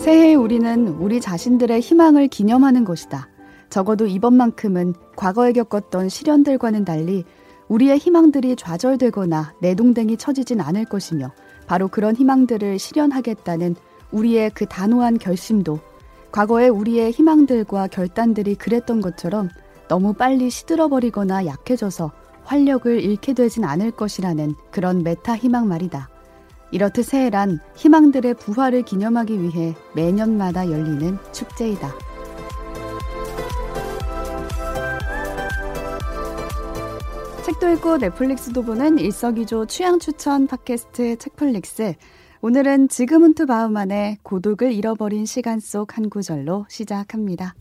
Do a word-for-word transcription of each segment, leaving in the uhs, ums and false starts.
새해 우리는 우리 자신들의 희망을 기념하는 것이다. 적어도 이번만큼은 과거에 겪었던 시련들과는 달리 우리의 희망들이 좌절되거나 내동댕이 쳐지진 않을 것이며 바로 그런 희망들을 실현하겠다는 우리의 그 단호한 결심도 과거에 우리의 희망들과 결단들이 그랬던 것처럼 너무 빨리 시들어버리거나 약해져서 활력을 잃게 되진 않을 것이라는 그런 메타 희망 말이다. 이렇듯 새해란 희망들의 부활을 기념하기 위해 매년마다 열리는 축제이다. 책도 읽고 넷플릭스도 보는 일석이조 취향추천 팟캐스트 책플릭스. 오늘은 지그문트 바우만의 고독을 잃어버린 시간 속 한 구절로 시작합니다.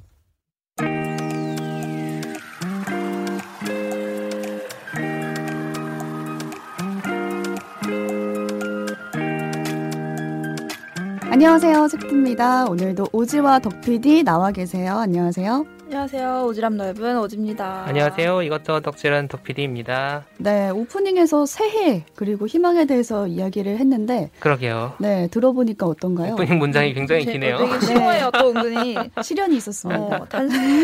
안녕하세요. 책디입니다. 오늘도 오지와 덕피디 나와 계세요. 안녕하세요. 안녕하세요. 오지랖 넓은 오지입니다. 안녕하세요. 이것도 덕질한 덕피디입니다. 네. 오프닝에서 새해 그리고 희망에 대해서 이야기를 했는데 그러게요. 네. 들어보니까 어떤가요? 오프닝 문장이 굉장히 제, 기네요. 되게 쉬워요. 또 은근히. 시련이 있었습니다. 어, 단순히.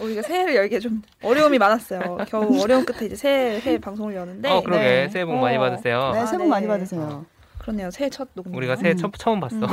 우리가 새해를 열기에 좀 어려움이 많았어요. 겨우 어려운 끝에 이제 새해, 새해 방송을 여는데. 어, 그러게. 네. 새해 복 많이 받으세요. 네. 새해 복 많이 받으세요. 그렇네요. 새해 첫 녹음. 우리가 새해 첫, 음. 처음 봤어. 음.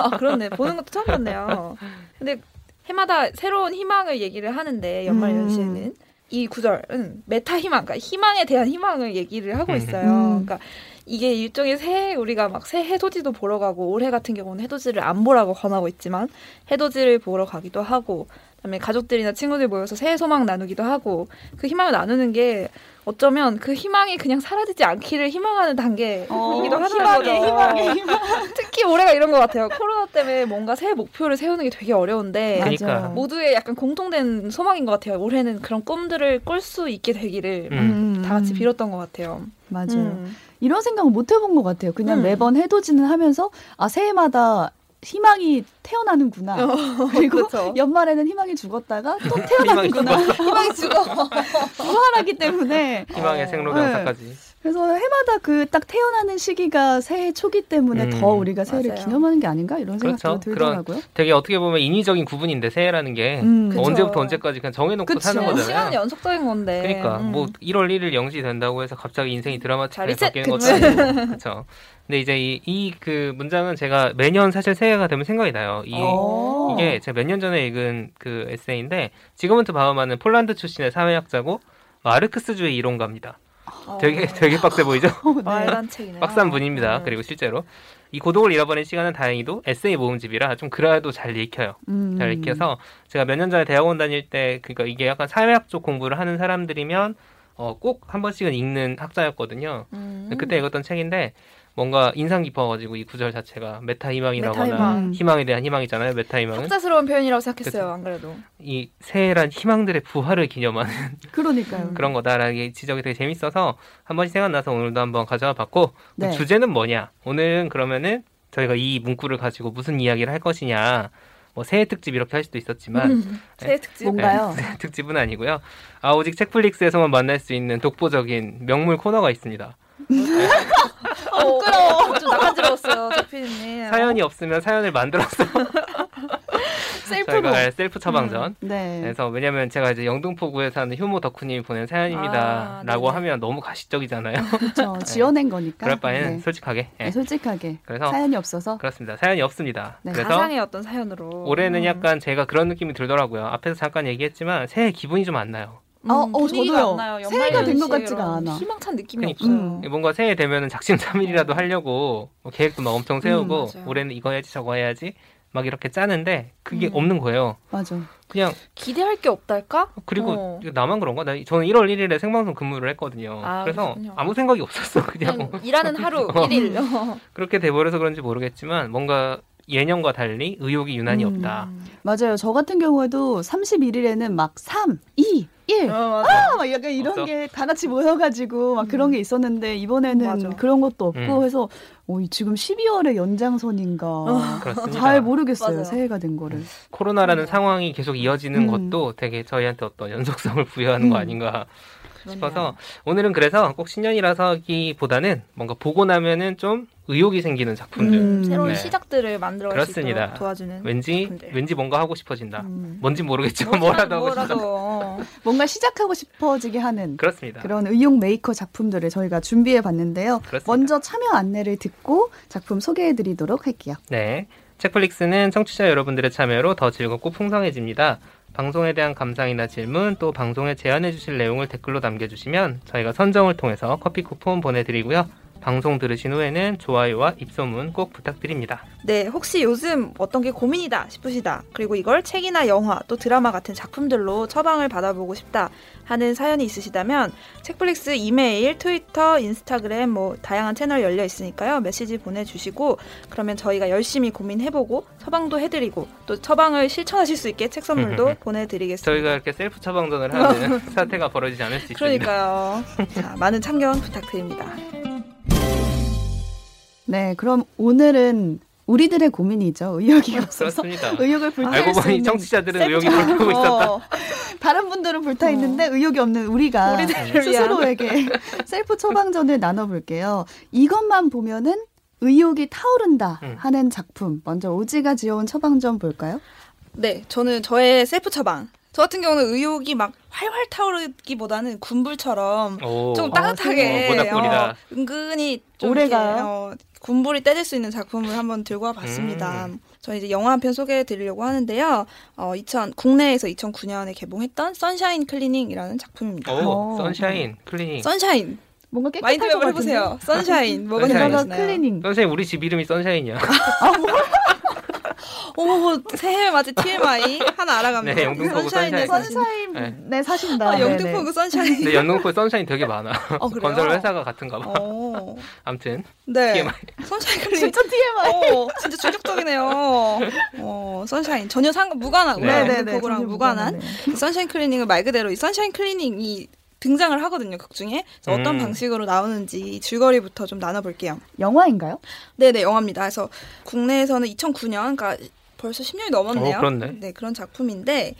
아, 그렇네. 보는 것도 처음 봤네요. 근데 해마다 새로운 희망을 얘기를 하는데 연말 음. 연시에는 이 구절은 메타 희망, 그러니까 희망에 대한 희망을 얘기를 하고 있어요. 음. 그러니까 이게 일종의 새해 우리가 막 새 해돋이도 보러 가고 올해 같은 경우는 해돋이를 안 보라고 권하고 있지만 해돋이를 보러 가기도 하고 그다음에 가족들이나 친구들 모여서 새해 소망 나누기도 하고 그 희망을 나누는 게 어쩌면 그 희망이 그냥 사라지지 않기를 희망하는 단계이기도 어, 하더라고요. 희망이, 희망이, 희망. 특히 올해가 이런 것 같아요. 코로나 때문에 뭔가 새해 목표를 세우는 게 되게 어려운데 그러니까. 모두의 약간 공통된 소망인 것 같아요. 올해는 그런 꿈들을 꿀 수 있게 되기를 음. 다 같이 빌었던 것 같아요. 맞아요. 음. 이런 생각을 못 해본 것 같아요. 그냥 음. 매번 해돋이는 하면서 아 새해마다 희망이 태어나는구나. 어, 그리고 그쵸. 연말에는 희망이 죽었다가 또 태어나는구나. 희망이, 희망이 죽어. 부활하기 때문에. 희망의 생로병사까지. 네. 그래서 해마다 그 딱 태어나는 시기가 새해 초기 때문에 음, 더 우리가 새해를 맞아요. 기념하는 게 아닌가 이런 그렇죠. 생각도 들더라고요. 되게 어떻게 보면 인위적인 구분인데 새해라는 게 음, 언제부터 언제까지 그냥 정해놓고 그쵸. 사는 거잖아요. 시간은 연속적인 건데. 그러니까 음. 뭐 일월 일일 영시 된다고 해서 갑자기 인생이 드라마틱하게 바뀌는 것도 아니고. 그렇죠. 근데 이제 이, 이 그 문장은 제가 매년 사실 새해가 되면 생각이 나요. 이, 이게 제가 몇 년 전에 읽은 그 에세이인데 지그문트 바우만은 폴란드 출신의 사회학자고 마르크스주의 이론가입니다. 되게 되게 빡세 보이죠? 네. 빡센 분입니다. 네. 그리고 실제로 이 고독을 잃어버린 시간은 다행히도 에세이 모음집이라 좀 그래도 잘 읽혀요. 음. 잘 읽혀서 제가 몇 년 전에 대학원 다닐 때 그러니까 이게 약간 사회학 쪽 공부를 하는 사람들이면 어, 꼭 한 번씩은 읽는 학자였거든요. 음. 그때 읽었던 책인데 뭔가 인상 깊어가지고 이 구절 자체가 메타 희망이라거나 메타희망. 희망에 대한 희망이잖아요. 메타 희망은 학자스러운 표현이라고 생각했어요. 그쵸? 안 그래도 이 새해란 희망들의 부활을 기념하는 그러니까요. 그런 거다라는 지적이 되게 재밌어서 한 번씩 생각나서 오늘도 한번 가져와 봤고 네. 주제는 뭐냐? 오늘은 그러면은 저희가 이 문구를 가지고 무슨 이야기를 할 것이냐? 뭐 새해 특집 이렇게 할 수도 있었지만 음, 새해 특집 뭔가요? 네, 새해 특집은 아니고요. 아 오직 책플릭스에서만 만날 수 있는 독보적인 명물 코너가 있습니다. 어, 부끄러워. 좀 낯간지러웠어요, 작피디님. 사연이 없으면 사연을 만들었어. 셀프로. 셀프 처방전. 음, 네. 그래서 왜냐면 제가 이제 영등포구에 사는 효모 덕후님이 보낸 사연입니다. 아, 라고 네네. 하면 너무 가식적이잖아요. 그렇죠. 지어낸 거니까. 그럴 바에는 네. 솔직하게. 네. 네, 솔직하게. 그래서 사연이 없어서. 그렇습니다. 사연이 없습니다. 네. 그래서 가상의 어떤 사연으로. 올해는 음. 약간 제가 그런 느낌이 들더라고요. 앞에서 잠깐 얘기했지만 새해 기분이 좀 안 나요. 음, 아, 어, 저도요. 새해가 된 것 같지가 않아. 희망찬 느낌이 없어요. 음. 뭔가 새해 되면은 작심삼일이라도 하려고 뭐 계획도 막 엄청 세우고 음, 올해는 이거 해야지 저거 해야지 막 이렇게 짜는데 그게 음. 없는 거예요. 맞아. 그냥 기대할 게 없달까? 그리고 어. 나만 그런가? 나 저는 일월 일일에 생방송 근무를 했거든요. 아, 그래서 그렇군요. 아무 생각이 없었어. 그냥, 그냥 일하는 하루 일 일. 어. 그렇게 돼버려서 그런지 모르겠지만 뭔가 예년과 달리 의욕이 유난히 음. 없다. 맞아요. 저 같은 경우에도 삼십일일에는 막 삼, 이, 일 어, 아! 막 약간 이런 게 다 같이 모여가지고 막 음. 그런 게 있었는데 이번에는 맞아. 그런 것도 없고 음. 해서 오, 지금 십이월의 연장선인가 어. 잘 모르겠어요. 맞아요. 새해가 된 거를. 코로나라는 음. 상황이 계속 이어지는 음. 것도 되게 저희한테 어떤 연속성을 부여하는 음. 거 아닌가 싶어서 오늘은 그래서 꼭 신년이라서기보다는 뭔가 보고 나면은 좀 의욕이 생기는 작품들, 음, 새로운 네. 시작들을 만들어갈 수 있도록 도와주는 왠지 작품들. 왠지 뭔가 하고 싶어지다. 음. 뭔지 모르겠지만 뭐라도, 뭐라도 하고 싶다. 어. 뭔가 시작하고 싶어지게 하는 그렇습니다. 그런 의욕 메이커 작품들을 저희가 준비해봤는데요. 그렇습니다. 먼저 참여 안내를 듣고 작품 소개해드리도록 할게요. 네, 책플릭스는 청취자 여러분들의 참여로 더 즐겁고 풍성해집니다. 방송에 대한 감상이나 질문, 또 방송에 제안해 주실 내용을 댓글로 남겨주시면 저희가 선정을 통해서 커피 쿠폰 보내드리고요. 방송 들으신 후에는 좋아요와 입소문 꼭 부탁드립니다. 네, 혹시 요즘 어떤 게 고민이다 싶으시다. 그리고 이걸 책이나 영화, 또 드라마 같은 작품들로 처방을 받아보고 싶다 하는 사연이 있으시다면 책플릭스 이메일, 트위터, 인스타그램 뭐 다양한 채널 열려 있으니까요. 메시지 보내주시고 그러면 저희가 열심히 고민해보고 처방도 해드리고 또 처방을 실천하실 수 있게 책 선물도 보내드리겠습니다. 저희가 이렇게 셀프 처방전을 하면 사태가 벌어지지 않을 수 그러니까요. 있습니다. 그러니까요. 자, 많은 참견 부탁드립니다. 네, 그럼 오늘은 우리들의 고민이죠. 의욕이 없어서 의욕을 불타일 알고 보니 청취자들은 의욕이 불타고 있었다. 다른 분들은 불타 있는데 어. 의욕이 없는 우리가 스스로에게 셀프 처방전을 나눠볼게요. 이것만 보면은 의욕이 타오른다 음. 하는 작품. 먼저 오지가 지어온 처방전 볼까요? 네, 저는 저의 셀프 처방. 저 같은 경우는 의욕이 막 활활 타오르기보다는 군불처럼 오. 좀 따뜻하게 어, 어, 은근히 좀 오래가요. 군불이 떼질 수 있는 작품을 한번 들고 와봤습니다. 음. 저희 이제 영화 한 편 소개해드리려고 하는데요. 어, 이천 국내에서 이천구 년에 개봉했던 선샤인 클리닝이라는 작품입니다. 오, 오. 선샤인 클리닝. 선샤인. 뭔가 깨끗한 거 같은데. 해보세요. 선샤인. 뭐가 생각나시나요? 클리닝. 선샤인 우리 집 이름이 선샤인이야. 아, 뭐? 어머, 새해 맞이 티엠아이 하나 알아갑니다. 네, 영등포구 선샤인. 선샤인. 네, 네 사신다. 아, 영등포구 선샤인. 네, 영등포구 선샤인 되게 많아. 어, 건설 회사가 같은가 봐. 어. 아무튼. 네. 티엠아이. 선샤인 클리닝. 진짜 티엠아이. 어, 진짜 충격적이네요. 어, 선샤인. 전혀 상관, 무관하고. 네, 네, 네. 영등포구랑 무관한. 네. 선샤인 클리닝은 말 그대로 이 선샤인 클리닝이 등장을 하거든요, 극중에. 그래서 음. 어떤 방식으로 나오는지 줄거리부터 좀 나눠볼게요. 영화인가요? 네네, 영화입니다. 그래서 국내에서는 이천구 년, 그러니까 벌써 십 년이 넘었네요. 어, 그렇네. 네, 그런 작품인데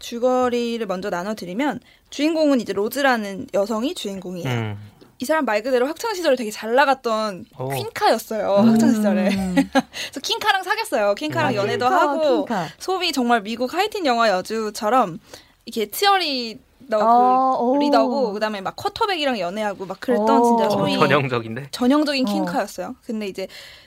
줄거리를 먼저 나눠드리면 주인공은 이제 로즈라는 여성이 주인공이에요. 음. 이 사람 말 그대로 학창시절에 되게 잘 나갔던 오. 퀸카였어요. 음. 학창시절에. 그래서 퀸카랑 사귀었어요. 퀸카랑 음. 연애도 퀸카, 하고 퀸카. 소비 정말 미국 하이틴 영화 여주처럼 이렇게 치열이 어, 그 리더고 그다음에 막 쿼터백이랑 연애하고 막 그랬던 오. 진짜 소위 전형적인데? 전형적인 퀸카였어요. 어. 근데 이제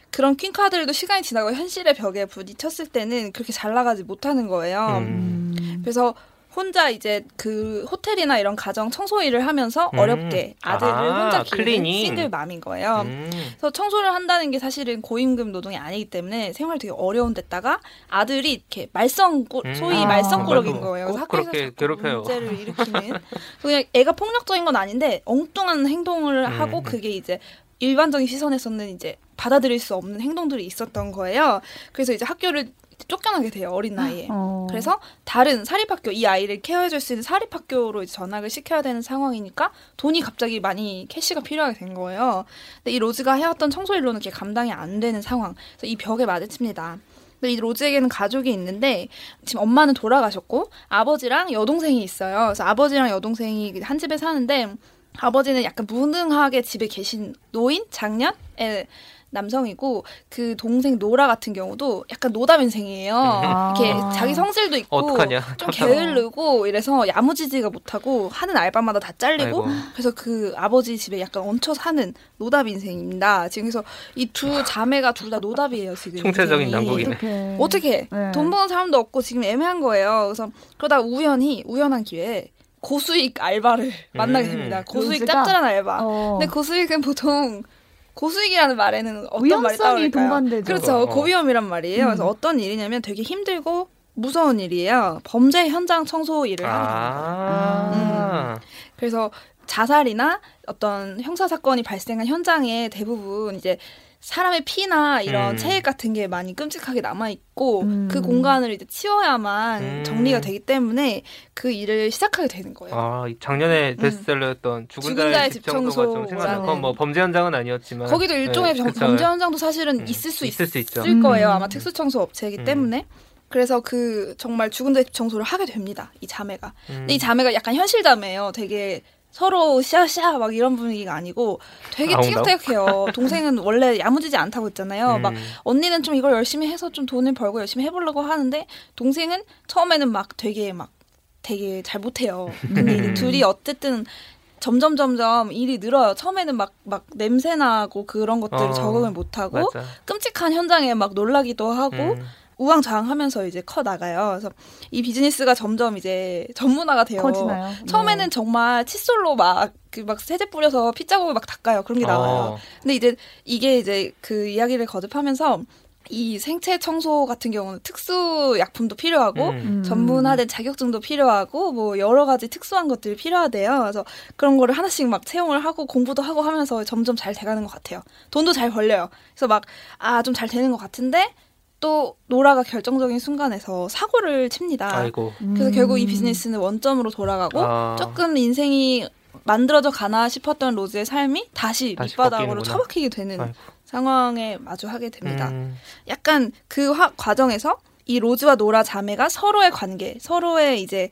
그런 퀸카들도 시간이 지나고 현실의 벽에 부딪혔을 때는 그렇게 잘 나가지 못하는 거예요. 음. 그래서 혼자 이제 그 호텔이나 이런 가정 청소 일을 하면서 음. 어렵게 아들을 아, 혼자 기르는 싱글맘인 거예요. 음. 그래서 청소를 한다는 게 사실은 고임금 노동이 아니기 때문에 생활이 되게 어려운 데다가 아들이 이렇게 말썽고 음. 소위 아. 말썽꾸러기인 거예요. 그래서 학교에서 그렇게 괴롭혀요. 문제를 일으키는. 그냥 애가 폭력적인 건 아닌데 엉뚱한 행동을 음. 하고 그게 이제 일반적인 시선에서는 이제 받아들일 수 없는 행동들이 있었던 거예요. 그래서 이제 학교를 쫓겨나게 돼요, 어린 나이에. 어. 그래서 다른 사립학교, 이 아이를 케어해줄 수 있는 사립학교로 이제 전학을 시켜야 되는 상황이니까 돈이 갑자기 많이 캐시가 필요하게 된 거예요. 근데 이 로즈가 해왔던 청소일로는 그게 감당이 안 되는 상황. 그래서 이 벽에 마주칩니다. 근데 이 로즈에게는 가족이 있는데 지금 엄마는 돌아가셨고 아버지랑 여동생이 있어요. 그래서 아버지랑 여동생이 한 집에 사는데 아버지는 약간 무능하게 집에 계신 노인? 장년에 남성이고 그 동생 노라 같은 경우도 약간 노답 인생이에요. 아~ 이렇게 자기 성질도 있고 어떡하냐? 좀 게으르고 이래서 야무지지가 못하고 하는 알바마다 다 잘리고 아이고. 그래서 그 아버지 집에 약간 얹혀 사는 노답 인생입니다. 지금 그래서 이 두 자매가 둘 다 노답이에요. 지금 총체적인 난국이네. 어떻게 네. 돈 버는 사람도 없고 지금 애매한 거예요. 그래서 그러다 우연히 우연한 기회에 고수익 알바를 만나게 됩니다. 음. 고수익 로즈가? 짭짤한 알바. 어. 근데 고수익은 보통 고수익이라는 말에는 어떤 말이 따오를까요? 동반되죠. 그렇죠. 어. 고위험이란 말이에요. 음. 그래서 어떤 일이냐면 되게 힘들고 무서운 일이에요. 범죄 현장 청소 일을 하는 아~ 겁니다. 음. 그래서 자살이나 어떤 형사 사건이 발생한 현장에 대부분 이제 사람의 피나 이런 음. 체액 같은 게 많이 끔찍하게 남아있고 음. 그 공간을 이제 치워야만 음. 정리가 되기 때문에 그 일을 시작하게 되는 거예요. 아, 작년에 베스트셀러였던 음. 죽은, 죽은 자의 집 청소가 좀 생각나요. 그건 뭐 범죄 현장은 아니었지만 거기도 일종의 네, 범죄 현장도 사실은 음. 있을 수 있을, 있, 수 있죠. 있을 거예요. 아마 특수청소 업체이기 음. 때문에 그래서 그 정말 죽은 자의 집 청소를 하게 됩니다. 이 자매가. 음. 근데 이 자매가 약간 현실 자매예요. 되게 서로 샤샤 막 이런 분위기가 아니고 되게 티격태격해요. 동생은 원래 야무지지 않다고 했잖아요. 음. 막 언니는 좀 이걸 열심히 해서 좀 돈을 벌고 열심히 해보려고 하는데 동생은 처음에는 막 되게 막 되게 잘 못해요. 근데 둘이 어쨌든 점점 점점 일이 늘어요. 처음에는 막 막 냄새나고 그런 것들을 어, 적응을 못하고 맞아. 끔찍한 현장에 막 놀라기도 하고 음. 우왕좌왕하면서 이제 커 나가요. 그래서 이 비즈니스가 점점 이제 전문화가 돼요. 커지나요? 처음에는 네. 정말 칫솔로 막 그 막 세제 뿌려서 핏자국을 막 닦아요. 그런 게 나와요. 어. 근데 이제 이게 이제 그 이야기를 거듭하면서. 이 생체 청소 같은 경우는 특수 약품도 필요하고 음. 전문화된 자격증도 필요하고 뭐 여러 가지 특수한 것들이 필요하대요. 그래서 그런 거를 하나씩 막 채용을 하고 공부도 하고 하면서 점점 잘 돼가는 것 같아요. 돈도 잘 벌려요. 그래서 막 아, 좀 잘 되는 것 같은데 또 노라가 결정적인 순간에서 사고를 칩니다. 아이고. 그래서 결국 이 비즈니스는 원점으로 돌아가고 아. 조금 인생이 만들어져 가나 싶었던 로즈의 삶이 다시, 다시 밑바닥으로 처박히게 되는 아이고. 상황에 마주하게 됩니다. 음. 약간 그 화, 과정에서 이 로즈와 노라 자매가 서로의 관계, 서로의 이제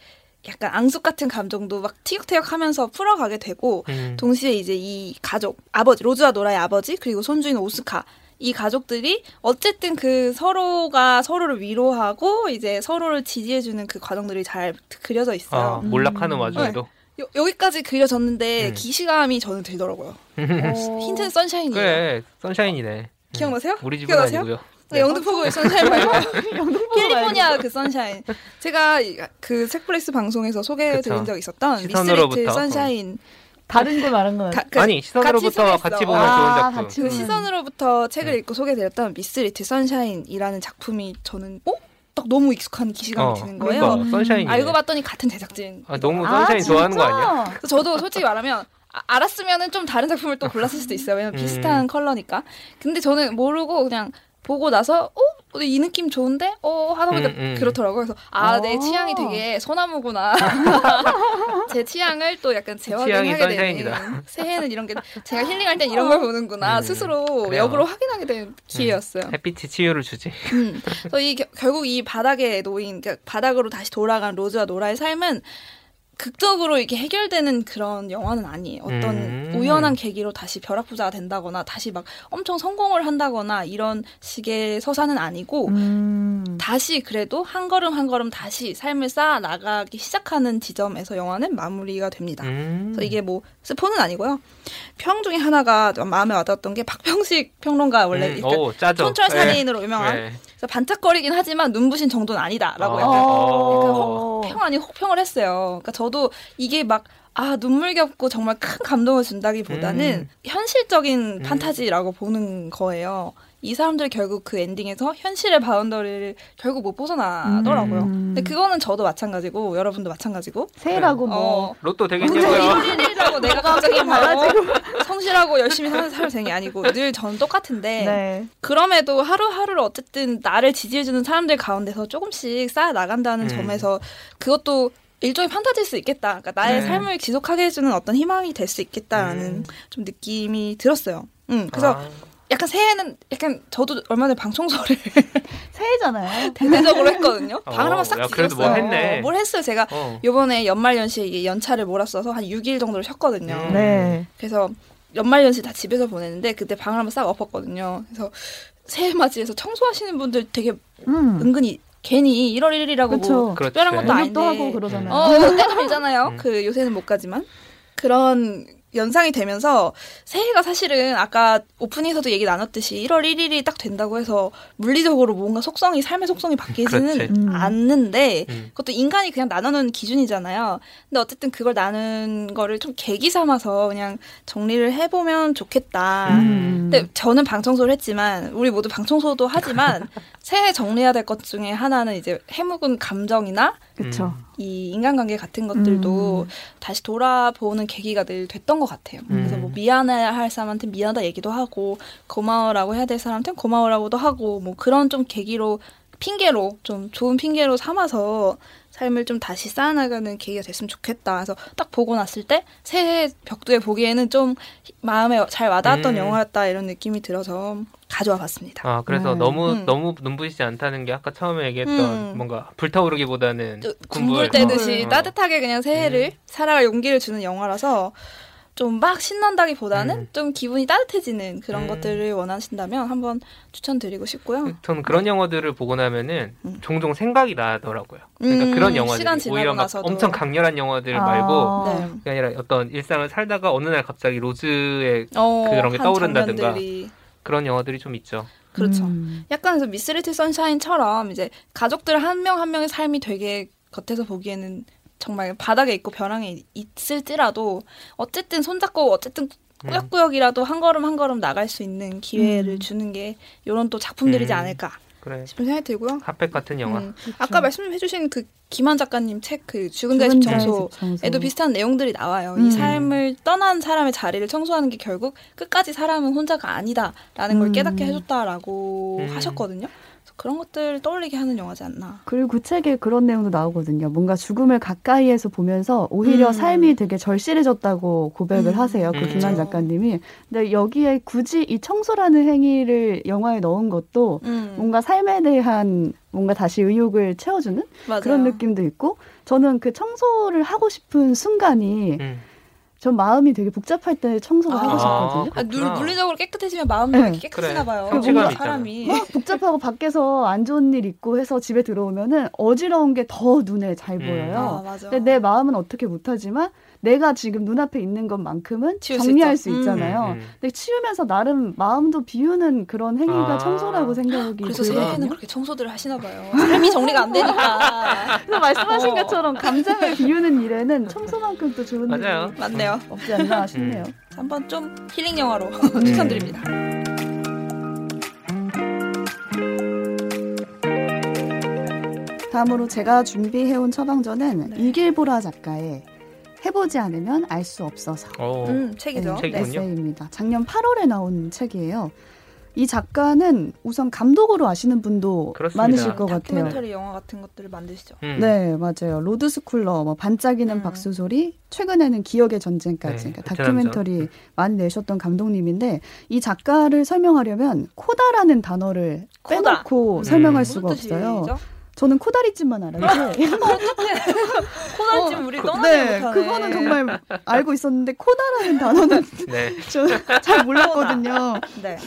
약간 앙숙 같은 감정도 막 티격태격하면서 풀어가게 되고 음. 동시에 이제 이 가족, 아버지 로즈와 노라의 아버지 그리고 손주인 오스카 이 가족들이 어쨌든 그 서로가 서로를 위로하고 이제 서로를 지지해주는 그 과정들이 잘 그려져 있어요. 아, 몰락하는 음. 와중에도. 네. 요, 여기까지 그려졌는데 음. 기시감이 저는 들더라고요. 힌트는 선샤인이에요. 그래, 선샤인이네. 기억나세요? 우리 집은 기억나세요? 아니고요. 네, 영등포구의 선샤인 말고 캘리포니아 그 선샤인. 제가 그 책플렉스 방송에서 소개해드린 적 있었던 미스리틀 선샤인. 어. 다른 걸 말한 건 그, 아니 시선으로부터 같이, 같이 보면 아, 좋은 작품. 그 시선으로부터 책을 네. 읽고 소개해드렸던 미스리틀 선샤인이라는 작품이 저는 어? 딱 너무 익숙한 기시감이 어, 드는 거예요. 그러니까, 알고 봤더니 같은 제작진. 아, 너무 선샤인 아, 좋아하는 거 아니야? 그래서 저도 솔직히 말하면 아, 알았으면은 좀 다른 작품을 또 골랐을 수도 있어요. 왜냐면 음. 비슷한 컬러니까. 근데 저는 모르고 그냥 보고 나서 어? 이 느낌 좋은데? 어? 하다 보니까 음, 음. 그렇더라고요. 그래서 아, 내 취향이 되게 소나무구나. 제 취향을 또 약간 재확인하게 되는 새해에는 이런 게 제가 힐링할 땐 이런 걸 보는구나. 음, 스스로 그래요. 역으로 확인하게 된 기회였어요. 음, 햇빛이 치유를 주지. 음. 그래서 이, 결국 이 바닥에 놓인 그러니까 바닥으로 다시 돌아간 로즈와 노라의 삶은 극적으로 이렇게 해결되는 그런 영화는 아니에요. 어떤 음. 우연한 계기로 다시 벼락부자가 된다거나 다시 막 엄청 성공을 한다거나 이런 식의 서사는 아니고 음. 다시 그래도 한 걸음 한 걸음 다시 삶을 쌓아 나가기 시작하는 지점에서 영화는 마무리가 됩니다. 음. 그래서 이게 뭐 스포는 아니고요. 평 중에 하나가 마음에 와닿았던 게 박병식 평론가 원래 음. 촌철살인으로 유명한 에. 그래서 반짝거리긴 하지만 눈부신 정도는 아니다라고 약간, 약간 혹, 평 아닌 혹평을 했어요. 그러니까 저도 이게 막 아, 눈물겹고 정말 큰 감동을 준다기보다는 음. 현실적인 음. 판타지라고 보는 거예요. 이 사람들 결국 그 엔딩에서 현실의 바운더리를 결국 못 벗어나더라고요. 음. 근데 그거는 저도 마찬가지고 여러분도 마찬가지고 새해라고 뭐 어, 로또 되겠냐고요. 일일이라고 내가 갑자기 뭐 성실하고 열심히 사는 삶을 사는 게 아니고 늘 전 똑같은데 네. 그럼에도 하루하루를 어쨌든 나를 지지해주는 사람들 가운데서 조금씩 쌓아 나간다는 음. 점에서 그것도 일종의 판타지일 수 있겠다. 그러니까 나의 네. 삶을 지속하게 해주는 어떤 희망이 될 수 있겠다라는 음. 좀 느낌이 들었어요. 음, 그래서 아. 약간 새해는 약간 저도 얼마 전에 방 청소를 새해잖아요. 대대적으로 했거든요. 어, 방을 한번 싹 뒤졌어요. 뭐 했네. 어, 뭘 했어요. 제가 어. 이번에 연말연시에 이게 연차를 몰아써서 한 육 일 정도를 쉬었거든요. 네. 그래서 연말연시 다 집에서 보냈는데 그때 방을 한번 싹 엎었거든요. 그래서 새해 맞이해서 청소하시는 분들 되게 음. 은근히 괜히 일월 일일이라고 뭐 특별한 것도 아닌데 하고 그러잖아요. 어, 때도 밀잖아요. 음. 그 요새는 못 가지만 그런 연상이 되면서 새해가 사실은 아까 오프닝에서도 얘기 나눴듯이 일월 일일이 딱 된다고 해서 물리적으로 뭔가 속성이 삶의 속성이 바뀌지는 않는데 음. 그것도 인간이 그냥 나눠놓은 기준이잖아요. 근데 어쨌든 그걸 나눈 거를 좀 계기 삼아서 그냥 정리를 해보면 좋겠다. 음. 근데 저는 방청소를 했지만 우리 모두 방청소도 하지만 새해 정리해야 될 것 중에 하나는 이제 해묵은 감정이나 그쵸. 이 인간관계 같은 것들도 음. 다시 돌아보는 계기가 늘 됐던 것 같아요. 음. 그래서 뭐 미안할 사람한테 미안하다 얘기도 하고 고마워라고 해야 될 사람한테 고마워라고도 하고 뭐 그런 좀 계기로 핑계로 좀 좋은 핑계로 삼아서 삶을 좀 다시 쌓아나가는 계기가 됐으면 좋겠다. 그래서 딱 보고 났을 때 새해 벽두에 보기에는 좀 마음에 잘 와닿았던 음. 영화였다 이런 느낌이 들어서 가져와 봤습니다. 아, 그래서 음. 너무 음. 너무 눈부시지 않다는 게 아까 처음에 얘기했던 음. 뭔가 불타오르기보다는 군불 때듯이 어. 따뜻하게 그냥 새해를 음. 살아갈 용기를 주는 영화라서 좀 막 신난다기보다는 음. 좀 기분이 따뜻해지는 그런 음. 것들을 원하신다면 한번 추천드리고 싶고요. 저는 그런 영화들을 보고 나면은 음. 종종 생각이 나더라고요. 그러니까 음. 그런 영화들이 오히려 막 나서도. 엄청 강렬한 영화들 아. 말고 네. 그게 아니라 어떤 일상을 살다가 어느 날 갑자기 로즈의 어, 그런 게 떠오른다든가 장면들이. 그런 영화들이 좀 있죠. 그렇죠. 음. 약간 그래서 미스 리틀 선샤인처럼 이제 가족들 한 명 한 명의 삶이 되게 겉에서 보기에는 정말 바닥에 있고 벼랑에 있을지라도 어쨌든 손잡고 어쨌든 꾸역꾸역이라도 한 걸음 한 걸음 나갈 수 있는 기회를 음. 주는 게 이런 또 작품들이지 음. 않을까 그래. 싶은 생각이 들고요. 핫팩 같은 영화. 음. 아까 말씀해주신 그 김한 작가님 책 그 죽은 자의 집 청소에도 비슷한 내용들이 나와요. 음. 이 삶을 떠난 사람의 자리를 청소하는 게 결국 끝까지 사람은 혼자가 아니다라는 음. 걸 깨닫게 해줬다라고 음. 하셨거든요. 그런 것들을 떠올리게 하는 영화지 않나. 그리고 그 책에 그런 내용도 나오거든요. 뭔가 죽음을 가까이에서 보면서 오히려 음. 삶이 되게 절실해졌다고 고백을 음. 하세요. 그 음. 김한 작가님이. 근데 여기에 굳이 이 청소라는 행위를 영화에 넣은 것도 음. 뭔가 삶에 대한 뭔가 다시 의욕을 채워주는 맞아요. 그런 느낌도 있고 저는 그 청소를 하고 싶은 순간이 음. 전 마음이 되게 복잡할 때 청소를 아, 하고 싶거든요. 아, 눈, 물리적으로 깨끗해지면 마음도 네. 깨끗해나 봐요. 그래. 뭔가 사람이 막 복잡하고 밖에서 안 좋은 일 있고 해서 집에 들어오면은 어지러운 게 더 눈에 잘 음. 보여요. 아, 맞아. 근데 내 마음은 어떻게 못하지만 내가 지금 눈앞에 있는 것만큼은 정리할 수, 수 있잖아요. 음, 음. 근데 치우면서 나름 마음도 비우는 그런 행위가 아. 청소라고 생각이 그래서 새해에는 그렇게 청소들을 하시나 봐요. 삶이 정리가 안 되니까. 그래서 말씀하신 어. 것처럼 감정을 비우는 일에는 청소만큼 또 좋은 일이 맞네요. 없지 않나 싶네요. 음. 한번 좀 힐링 영화로 음. 추천드립니다. 다음으로 제가 준비해온 처방전은 네. 이길보라 작가의 해보지 않으면 알 수 없어서 음, 책이죠. 네, 에세이입니다. 작년 팔월에 나온 책이에요. 이 작가는 우선 감독으로 아시는 분도 그렇습니다. 많으실 것 다큐멘터리 같아요. 다큐멘터리 영화 같은 것들을 만드시죠. 음. 네, 맞아요. 로드스쿨러, 뭐 반짝이는 음. 박수소리, 최근에는 기억의 전쟁까지 네, 그러니까 다큐멘터리 많이 내셨던 감독님인데 이 작가를 설명하려면 코다라는 단어를 코다. 빼놓고 음. 설명할 수가 없어요. 얘기죠? 저는 코다리찜만 알아요. 코다리찜 우리 떠나지 네, 못하네. 그거는 정말 알고 있었는데 코다라는 단어는 네. 저는 잘 몰랐거든요. 네.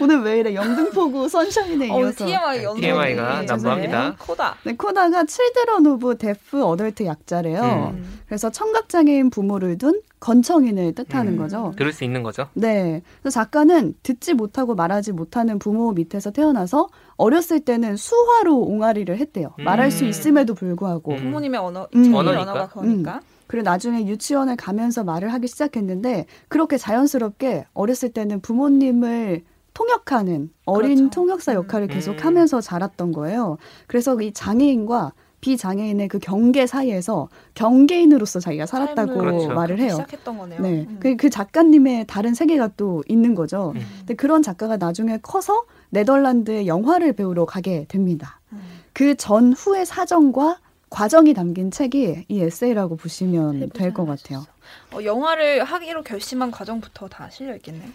오늘 왜 이래 영등포구 선샤인에 이어서 어, 티엠아이 연구. 티엠아이가 난무합니다. 코다. 네, 코다가 Children of Deaf Adult 약자래요. 음. 그래서 청각장애인 부모를 둔 건청인을 뜻하는 음. 거죠. 들을 수 있는 거죠. 네. 그래서 작가는 듣지 못하고 말하지 못하는 부모 밑에서 태어나서 어렸을 때는 수화로 옹알이를 했대요. 음. 말할 수 있음에도 불구하고. 음. 부모님의 언어, 음. 언어가 그러니까. 음. 그리고 나중에 유치원을 가면서 말을 하기 시작했는데 그렇게 자연스럽게 어렸을 때는 부모님을 통역하는 어린 그렇죠. 통역사 역할을 계속하면서 자랐던 거예요. 그래서 이 장애인과 비장애인의 그 경계 사이에서 경계인으로서 자기가 살았다고 그렇죠. 말을 해요. 시작했던 거네요. 네, 음. 그, 그 작가님의 다른 세계가 또 있는 거죠. 음. 근데 그런 작가가 나중에 커서 네덜란드에 영화를 배우러 가게 됩니다. 음. 그 전후의 사정과 과정이 담긴 책이 이 에세이라고 보시면 될 것 같아요. 어, 영화를 하기로 결심한 과정부터 다 실려 있겠네요.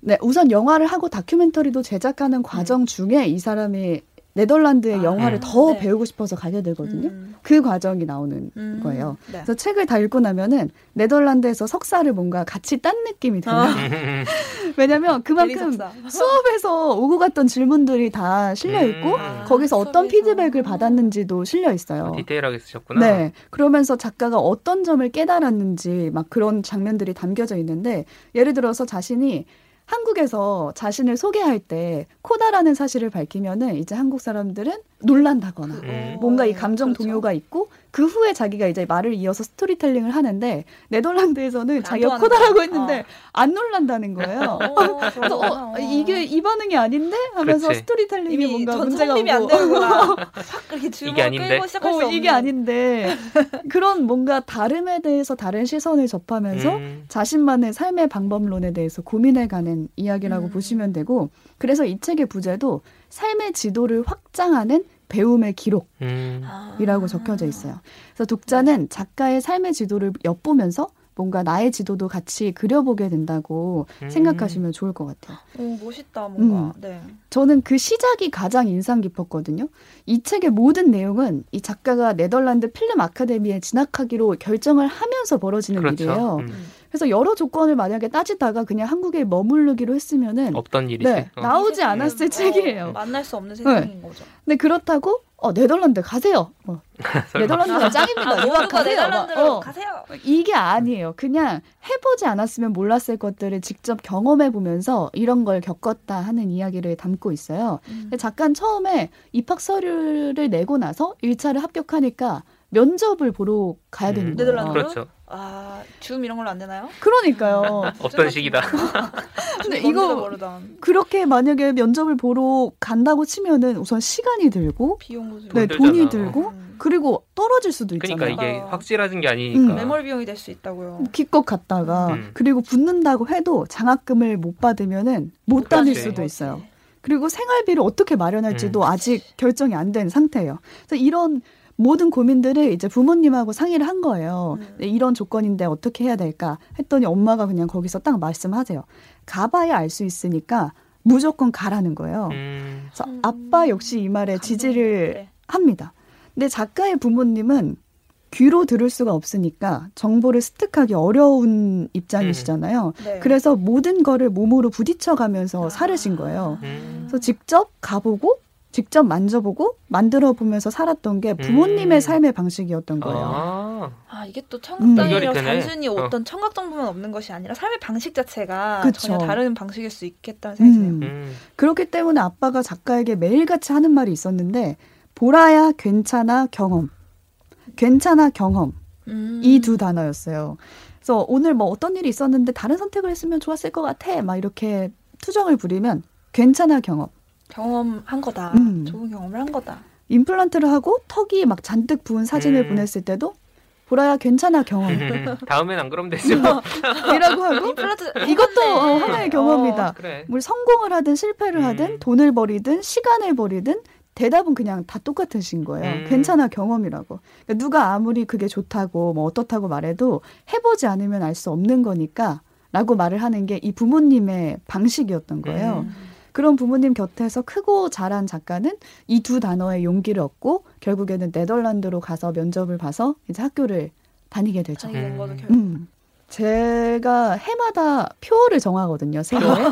네, 우선 영화를 하고 다큐멘터리도 제작하는 과정 음. 중에 이 사람이 네덜란드의 아, 영화를 음. 더 네. 배우고 싶어서 가게 되거든요. 음. 그 과정이 나오는 음. 거예요. 네. 그래서 책을 다 읽고 나면은 네덜란드에서 석사를 뭔가 같이 딴 느낌이 들어요. 아. 왜냐하면 그만큼 수업에서 오고 갔던 질문들이 다 실려 있고 음. 거기서 아, 어떤 수업에서. 피드백을 받았는지도 실려 있어요. 아, 디테일하게 쓰셨구나. 네, 그러면서 작가가 어떤 점을 깨달았는지 막 그런 장면들이 담겨져 있는데 예를 들어서 자신이 한국에서 자신을 소개할 때 코다라는 사실을 밝히면은 이제 한국 사람들은 놀란다거나 음. 뭔가 이 감정 그렇죠. 동요가 있고 그 후에 자기가 이제 말을 이어서 스토리텔링을 하는데 네덜란드에서는 자기가 코다라고 했는데 어. 안 놀란다는 거예요. 오, 그래서 어, 이게 이 반응이 아닌데 하면서 그렇지. 스토리텔링이 뭔가 문제가 오고 안 되는구나. 이게 아닌데 어, 이게 아닌데 그런 뭔가 다름에 대해서 다른 시선을 접하면서 음. 자신만의 삶의 방법론에 대해서 고민해가는 이야기라고 음. 보시면 되고 그래서 이 책의 부제도 삶의 지도를 확장하는 배움의 기록이라고 음. 적혀져 있어요. 그래서 독자는 작가의 삶의 지도를 엿보면서 뭔가 나의 지도도 같이 그려보게 된다고 음. 생각하시면 좋을 것 같아요. 오, 멋있다, 뭔가. 음. 네. 저는 그 시작이 가장 인상 깊었거든요. 이 책의 모든 내용은 이 작가가 네덜란드 필름 아카데미에 진학하기로 결정을 하면서 벌어지는 그렇죠. 일이에요. 음. 그래서 여러 조건을 만약에 따지다가 그냥 한국에 머무르기로 했으면은 없던 일이지. 네, 어. 나오지 않았을 어, 책이에요. 만날 수 없는 세상인 네. 거죠. 근데 그렇다고 어, 네덜란드 가세요. 어. 네덜란드가 짱입니다. 유학 가세요. 네덜란드로 어. 가세요. 이게 아니에요. 그냥 해보지 않았으면 몰랐을 것들을 직접 경험해보면서 이런 걸 겪었다 하는 이야기를 담고 있어요. 음. 근데 잠깐 처음에 입학 서류를 내고 나서 일 차를 합격하니까 면접을 보러 가야 되는 음, 거예요. 네덜란드로? 그렇죠. 아, 줌 이런 걸로 안 되나요? 그러니까요. 없던 시기다. 근데 이거 모르다. 그렇게 만약에 면접을 보러 간다고 치면은 우선 시간이 들고 비용도 네, 돈이 들고 음. 그리고 떨어질 수도 있잖아요. 그러니까 이게 확실해진 게 아니니까. 음. 매몰 비용이 될 수 있다고요. 기껏 갔다가 음. 그리고 붙는다고 해도 장학금을 못 받으면은 못 다닐 수도 있어요. 그리고 생활비를 어떻게 마련할지도 음. 아직 결정이 안 된 상태예요. 그래서 이런 모든 고민들을 이제 부모님하고 상의를 한 거예요. 음. 이런 조건인데 어떻게 해야 될까 했더니 엄마가 그냥 거기서 딱 말씀하세요. 가봐야 알 수 있으니까 무조건 가라는 거예요. 음. 그래서 아빠 역시 이 말에 감동. 지지를 네. 합니다. 근데 작가의 부모님은 귀로 들을 수가 없으니까 정보를 습득하기 어려운 입장이시잖아요. 음. 네. 그래서 모든 거를 몸으로 부딪혀가면서 아. 살으신 거예요. 음. 그래서 직접 가보고 직접 만져보고 만들어보면서 살았던 게 부모님의 음. 삶의 방식이었던 거예요. 아, 아 이게 또 청각장애라 음. 단순히 어떤 청각 정보만 없는 것이 아니라 삶의 방식 자체가 그쵸. 전혀 다른 방식일 수 있겠다는 생각이 드네요. 음. 음. 그렇기 때문에 아빠가 작가에게 매일같이 하는 말이 있었는데 보라야 괜찮아 경험. 괜찮아 경험. 음. 이 두 단어였어요. 그래서 오늘 뭐 어떤 일이 있었는데 다른 선택을 했으면 좋았을 것 같아. 막 이렇게 투정을 부리면 괜찮아 경험. 경험한 거다. 음. 좋은 경험을 한 거다. 임플란트를 하고 턱이 막 잔뜩 부은 사진을 음. 보냈을 때도 보라야 괜찮아 경험. 다음엔 안 그러면 되죠. 이라고 하고 임플란트 이것도 어, 하나의 경험이다. 어, 그래. 뭘 성공을 하든 실패를 음. 하든 돈을 버리든 시간을 버리든 대답은 그냥 다 똑같으신 거예요. 음. 괜찮아 경험이라고. 그러니까 누가 아무리 그게 좋다고 뭐 어떻다고 말해도 해보지 않으면 알 수 없는 거니까 라고 말을 하는 게 이 부모님의 방식이었던 거예요. 음. 그런 부모님 곁에서 크고 자란 작가는 이 두 단어의 용기를 얻고 결국에는 네덜란드로 가서 면접을 봐서 이제 학교를 다니게 되죠. 음. 음. 제가 해마다 표어를 정하거든요. 세월에.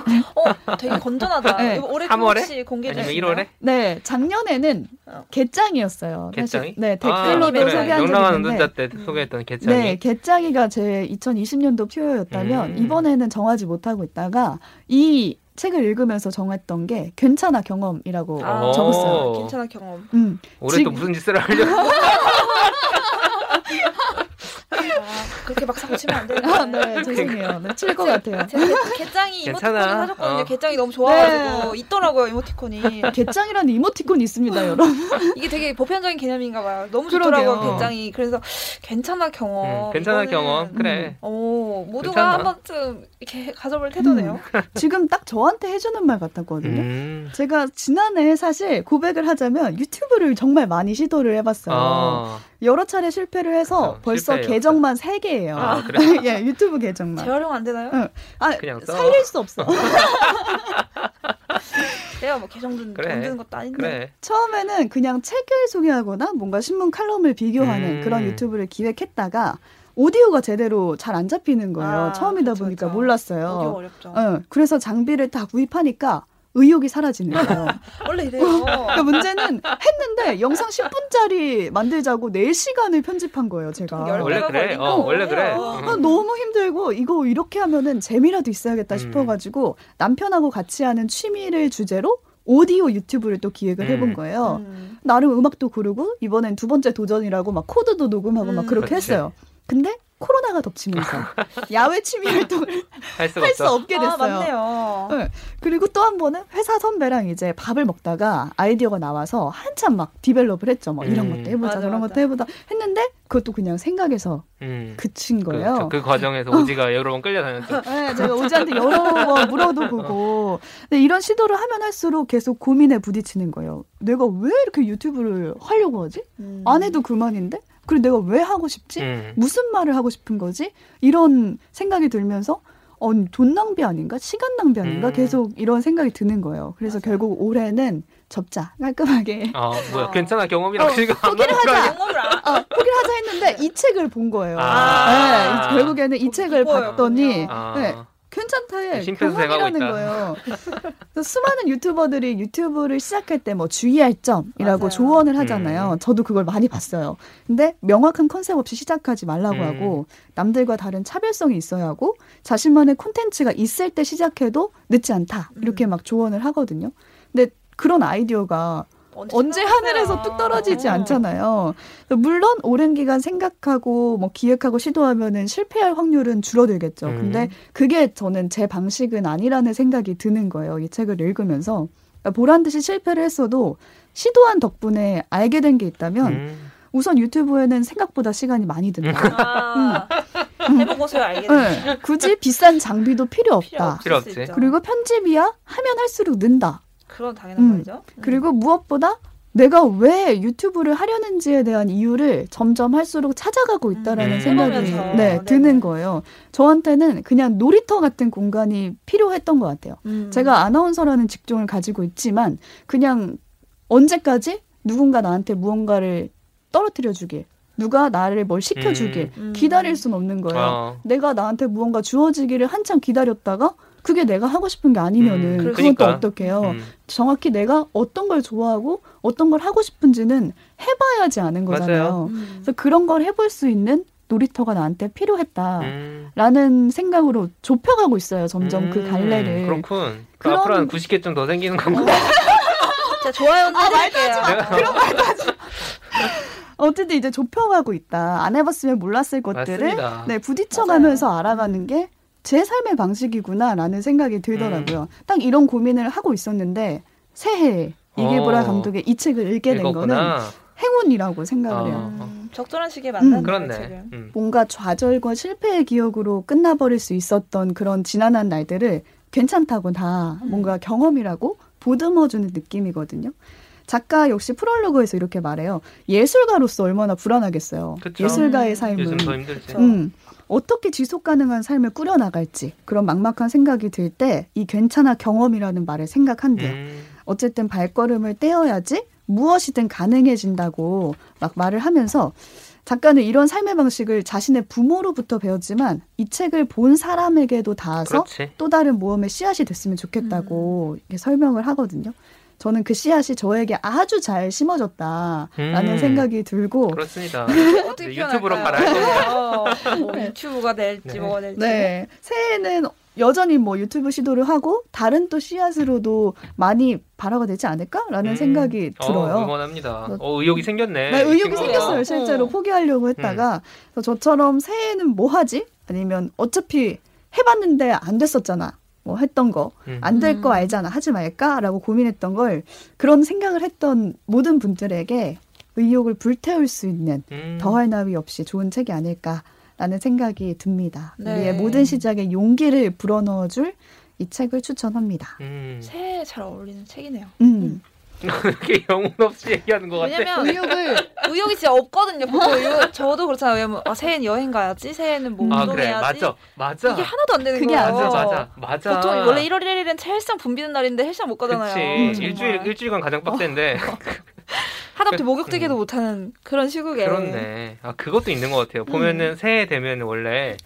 어, 되게 건전하다. 네. 올해 혹시 공개되나요? 아니면 일월에? 네, 작년에는 개짱이었어요. 개짱이? 네, 댓글로 아, 그래. 소개한 적이 있는데 때 소개했던 개짱이. 네, 개짱이가 제 이천이십 년도 표어였다면 음. 이번에는 정하지 못하고 있다가 이 책을 읽으면서 정했던 게 괜찮아 경험이라고 아, 적었어요. 괜찮아 경험. 음, 올해 또 무슨 짓을 하려고. 아, 그렇게 막 사고치면 안 되는데. 아, 네, 죄송해요. 네, 칠 것 같아요. 제, 제, 개짱이 이모티콘을 사줬거든요. 어. 개짱이 너무 좋아가지고 있더라고요. 이모티콘이. 개짱이라는 이모티콘이 있습니다. 여러분. 이게 되게 보편적인 개념인가 봐요. 너무 좋더라고요. 그러게요. 개짱이. 그래서 괜찮아 경험. 음, 괜찮아 이거는, 경험. 그래. 음, 오, 모두가 괜찮아. 한 번쯤 이렇게 가져볼 태도네요. 음, 지금 딱 저한테 해주는 말 같았거든요. 음. 제가 지난해 사실 고백을 하자면 유튜브를 정말 많이 시도를 해봤어요. 어. 여러 차례 실패를 해서 어, 벌써 실패예요. 계정만 세 개예요. 아, 그래요? 예, 유튜브 계정만. 재활용 안 되나요? 응. 아, 그냥 써. 살릴 수 없어. 내가 뭐 계정 돈 그래. 드는 것도 아닌데. 그래. 처음에는 그냥 책을 소개하거나 뭔가 신문 칼럼을 비교하는 음. 그런 유튜브를 기획했다가 오디오가 제대로 잘 안 잡히는 거예요. 아, 처음이다 그쵸, 보니까 그쵸. 몰랐어요. 오디오 어렵죠. 응. 그래서 장비를 다 구입하니까 의욕이 사라지는 거예요. 원래 이래요. 그러니까 문제는 했는데 영상 십 분짜리 만들자고 네 시간을 편집한 거예요, 제가. 원래 그래. 어, 원래 그래. 아, 너무 힘들고 이거 이렇게 하면은 재미라도 있어야겠다 음. 싶어가지고 남편하고 같이 하는 취미를 주제로 오디오 유튜브를 또 기획을 음. 해본 거예요. 음. 나름 음악도 고르고 이번엔 두 번째 도전이라고 막 코드도 녹음하고 음. 막 그렇게 그렇지. 했어요. 근데 코로나가 덮치면서 야외 취미 활동을 할 수 없게 됐어요. 아, 맞네요. 네. 그리고 또 한 번은 회사 선배랑 이제 밥을 먹다가 아이디어가 나와서 한참 막 디벨롭을 했죠. 막 음. 이런 것도 해보자, 맞아, 저런 맞아. 것도 해보자 했는데 그것도 그냥 생각에서 음. 그친 거예요. 그렇죠. 그 과정에서 오지가 여러 번 끌려다녔죠. 네, 제가 오지한테 여러 번 물어도 보고. 근데 이런 시도를 하면 할수록 계속 고민에 부딪히는 거예요. 내가 왜 이렇게 유튜브를 하려고 하지? 음. 안 해도 그만인데? 그리고 내가 왜 하고 싶지? 음. 무슨 말을 하고 싶은 거지? 이런 생각이 들면서 어, 돈 낭비 아닌가? 시간 낭비 아닌가? 음. 계속 이런 생각이 드는 거예요. 그래서 맞아요. 결국 올해는 접자. 깔끔하게. 아, 뭐야. 어. 괜찮아. 경험이라고. 어, 포기를 하자. 경험을 안... 어, 포기를 하자 했는데 이 책을 본 거예요. 아. 네, 결국에는 이 책을 기뻐요. 봤더니 아. 네, 괜찮다. 경험이라는 거예요. 그래서 수많은 유튜버들이 유튜브를 시작할 때 뭐 주의할 점이라고 맞아요. 조언을 하잖아요. 음. 저도 그걸 많이 봤어요. 근데 명확한 컨셉 없이 시작하지 말라고 음. 하고 남들과 다른 차별성이 있어야 하고 자신만의 콘텐츠가 있을 때 시작해도 늦지 않다. 이렇게 막 조언을 하거든요. 근데 그런 아이디어가 언제, 언제 하늘에서 뚝 떨어지지 않잖아요. 물론 오랜 기간 생각하고 뭐 기획하고 시도하면은 실패할 확률은 줄어들겠죠. 음. 근데 그게 저는 제 방식은 아니라는 생각이 드는 거예요. 이 책을 읽으면서. 그러니까 보란 듯이 실패를 했어도 시도한 덕분에 알게 된 게 있다면 음. 우선 유튜브에는 생각보다 시간이 많이 든다. 아, 음. 해보고서야 알겠네. 네. 굳이 비싼 장비도 필요 없다. 필요 없지. 그리고 편집이야 하면 할수록 는다. 그런 당연한 음. 말이죠. 그리고 무엇보다 내가 왜 유튜브를 하려는지에 대한 이유를 점점 할수록 찾아가고 있다라는 음. 생각이 네, 네. 드는 거예요. 저한테는 그냥 놀이터 같은 공간이 필요했던 것 같아요. 음. 제가 아나운서라는 직종을 가지고 있지만 그냥 언제까지 누군가 나한테 무언가를 떨어뜨려주길, 누가 나를 뭘 시켜주길 음. 기다릴 순 없는 거예요. 어. 내가 나한테 무언가 주어지기를 한참 기다렸다가 그게 내가 하고 싶은 게 아니면은 음, 그건 그러니까. 또 어떡해요. 음. 정확히 내가 어떤 걸 좋아하고 어떤 걸 하고 싶은지는 해봐야지 아는 거잖아요. 음. 그래서 그런 걸 해볼 수 있는 놀이터가 나한테 필요했다라는 음. 생각으로 좁혀가고 있어요. 점점 음. 그 갈래를. 그렇군. 그럼... 앞으로 한 구십 개 좀 더 생기는 건가? 자, 좋아요. 아, 말도 하지 마. 그런 말도 하지 마. 어쨌든 이제 좁혀가고 있다. 안 해봤으면 몰랐을 것들을 네, 부딪혀가면서 맞아요. 알아가는 게 제 삶의 방식이구나라는 생각이 들더라고요. 음. 딱 이런 고민을 하고 있었는데 새해에 이길보라 감독의 이 책을 읽게 읽었구나. 된 거는 행운이라고 생각을 어. 해요. 음, 적절한 시기에 만난 거예요. 음. 그렇네. 음. 뭔가 좌절과 실패의 기억으로 끝나버릴 수 있었던 그런 지난한 날들을 괜찮다고 다 음. 뭔가 경험이라고 보듬어주는 느낌이거든요. 작가 역시 프롤로그에서 이렇게 말해요. 예술가로서 얼마나 불안하겠어요. 그쵸. 예술가의 삶은. 요즘 더 힘들지. 음, 어떻게 지속가능한 삶을 꾸려나갈지 그런 막막한 생각이 들 때 이 괜찮아 경험이라는 말을 생각한대요. 음. 어쨌든 발걸음을 떼어야지 무엇이든 가능해진다고 막 말을 하면서 작가는 이런 삶의 방식을 자신의 부모로부터 배웠지만 이 책을 본 사람에게도 닿아서 그렇지. 또 다른 모험의 씨앗이 됐으면 좋겠다고 음. 이렇게 설명을 하거든요. 저는 그 씨앗이 저에게 아주 잘 심어졌다라는 음. 생각이 들고 그렇습니다. 어떻게 유튜브로 말할까요? 어, 뭐 네. 유튜브가 될지 네. 뭐가 될지 네. 새해에는 여전히 뭐 유튜브 시도를 하고 다른 또 씨앗으로도 많이 발화가 되지 않을까라는 음. 생각이 들어요. 어, 응원합니다. 그래서, 어, 의욕이 생겼네. 네, 의욕이 친구야. 생겼어요. 실제로 어. 포기하려고 했다가 음. 그래서 저처럼 새해에는 뭐 하지? 아니면 어차피 해봤는데 안 됐었잖아. 뭐 했던 거 안 될 거 음. 알잖아 하지 말까라고 고민했던 걸 그런 생각을 했던 모든 분들에게 의욕을 불태울 수 있는 음. 더할 나위 없이 좋은 책이 아닐까라는 생각이 듭니다. 네. 우리의 모든 시작에 용기를 불어넣어줄 이 책을 추천합니다. 음. 새해에 잘 어울리는 책이네요. 음. 이렇게 영혼 없이 얘기하는 것 같아. 왜냐면 의욕을 의욕이 진짜 없거든요. 의욕, 저도 그렇잖아요. 왜냐면 아, 새해는 여행 가야지, 새해는 뭐 운동해야지. 아, 그래. 맞아, 맞아. 이게 하나도 안 되는 거예요. 맞아, 맞아, 맞아. 보통 원래 일월 일일은 헬스장 붐비는 날인데 헬스장 못 가잖아요. 그렇지. 일주일 일주일간 가장 빡센데. 어. 하다못해 목욕뜨기도 음. 못하는 그런 시국에. 그렇네. 아 그것도 있는 것 같아요. 보면은 음. 새해 되면 원래.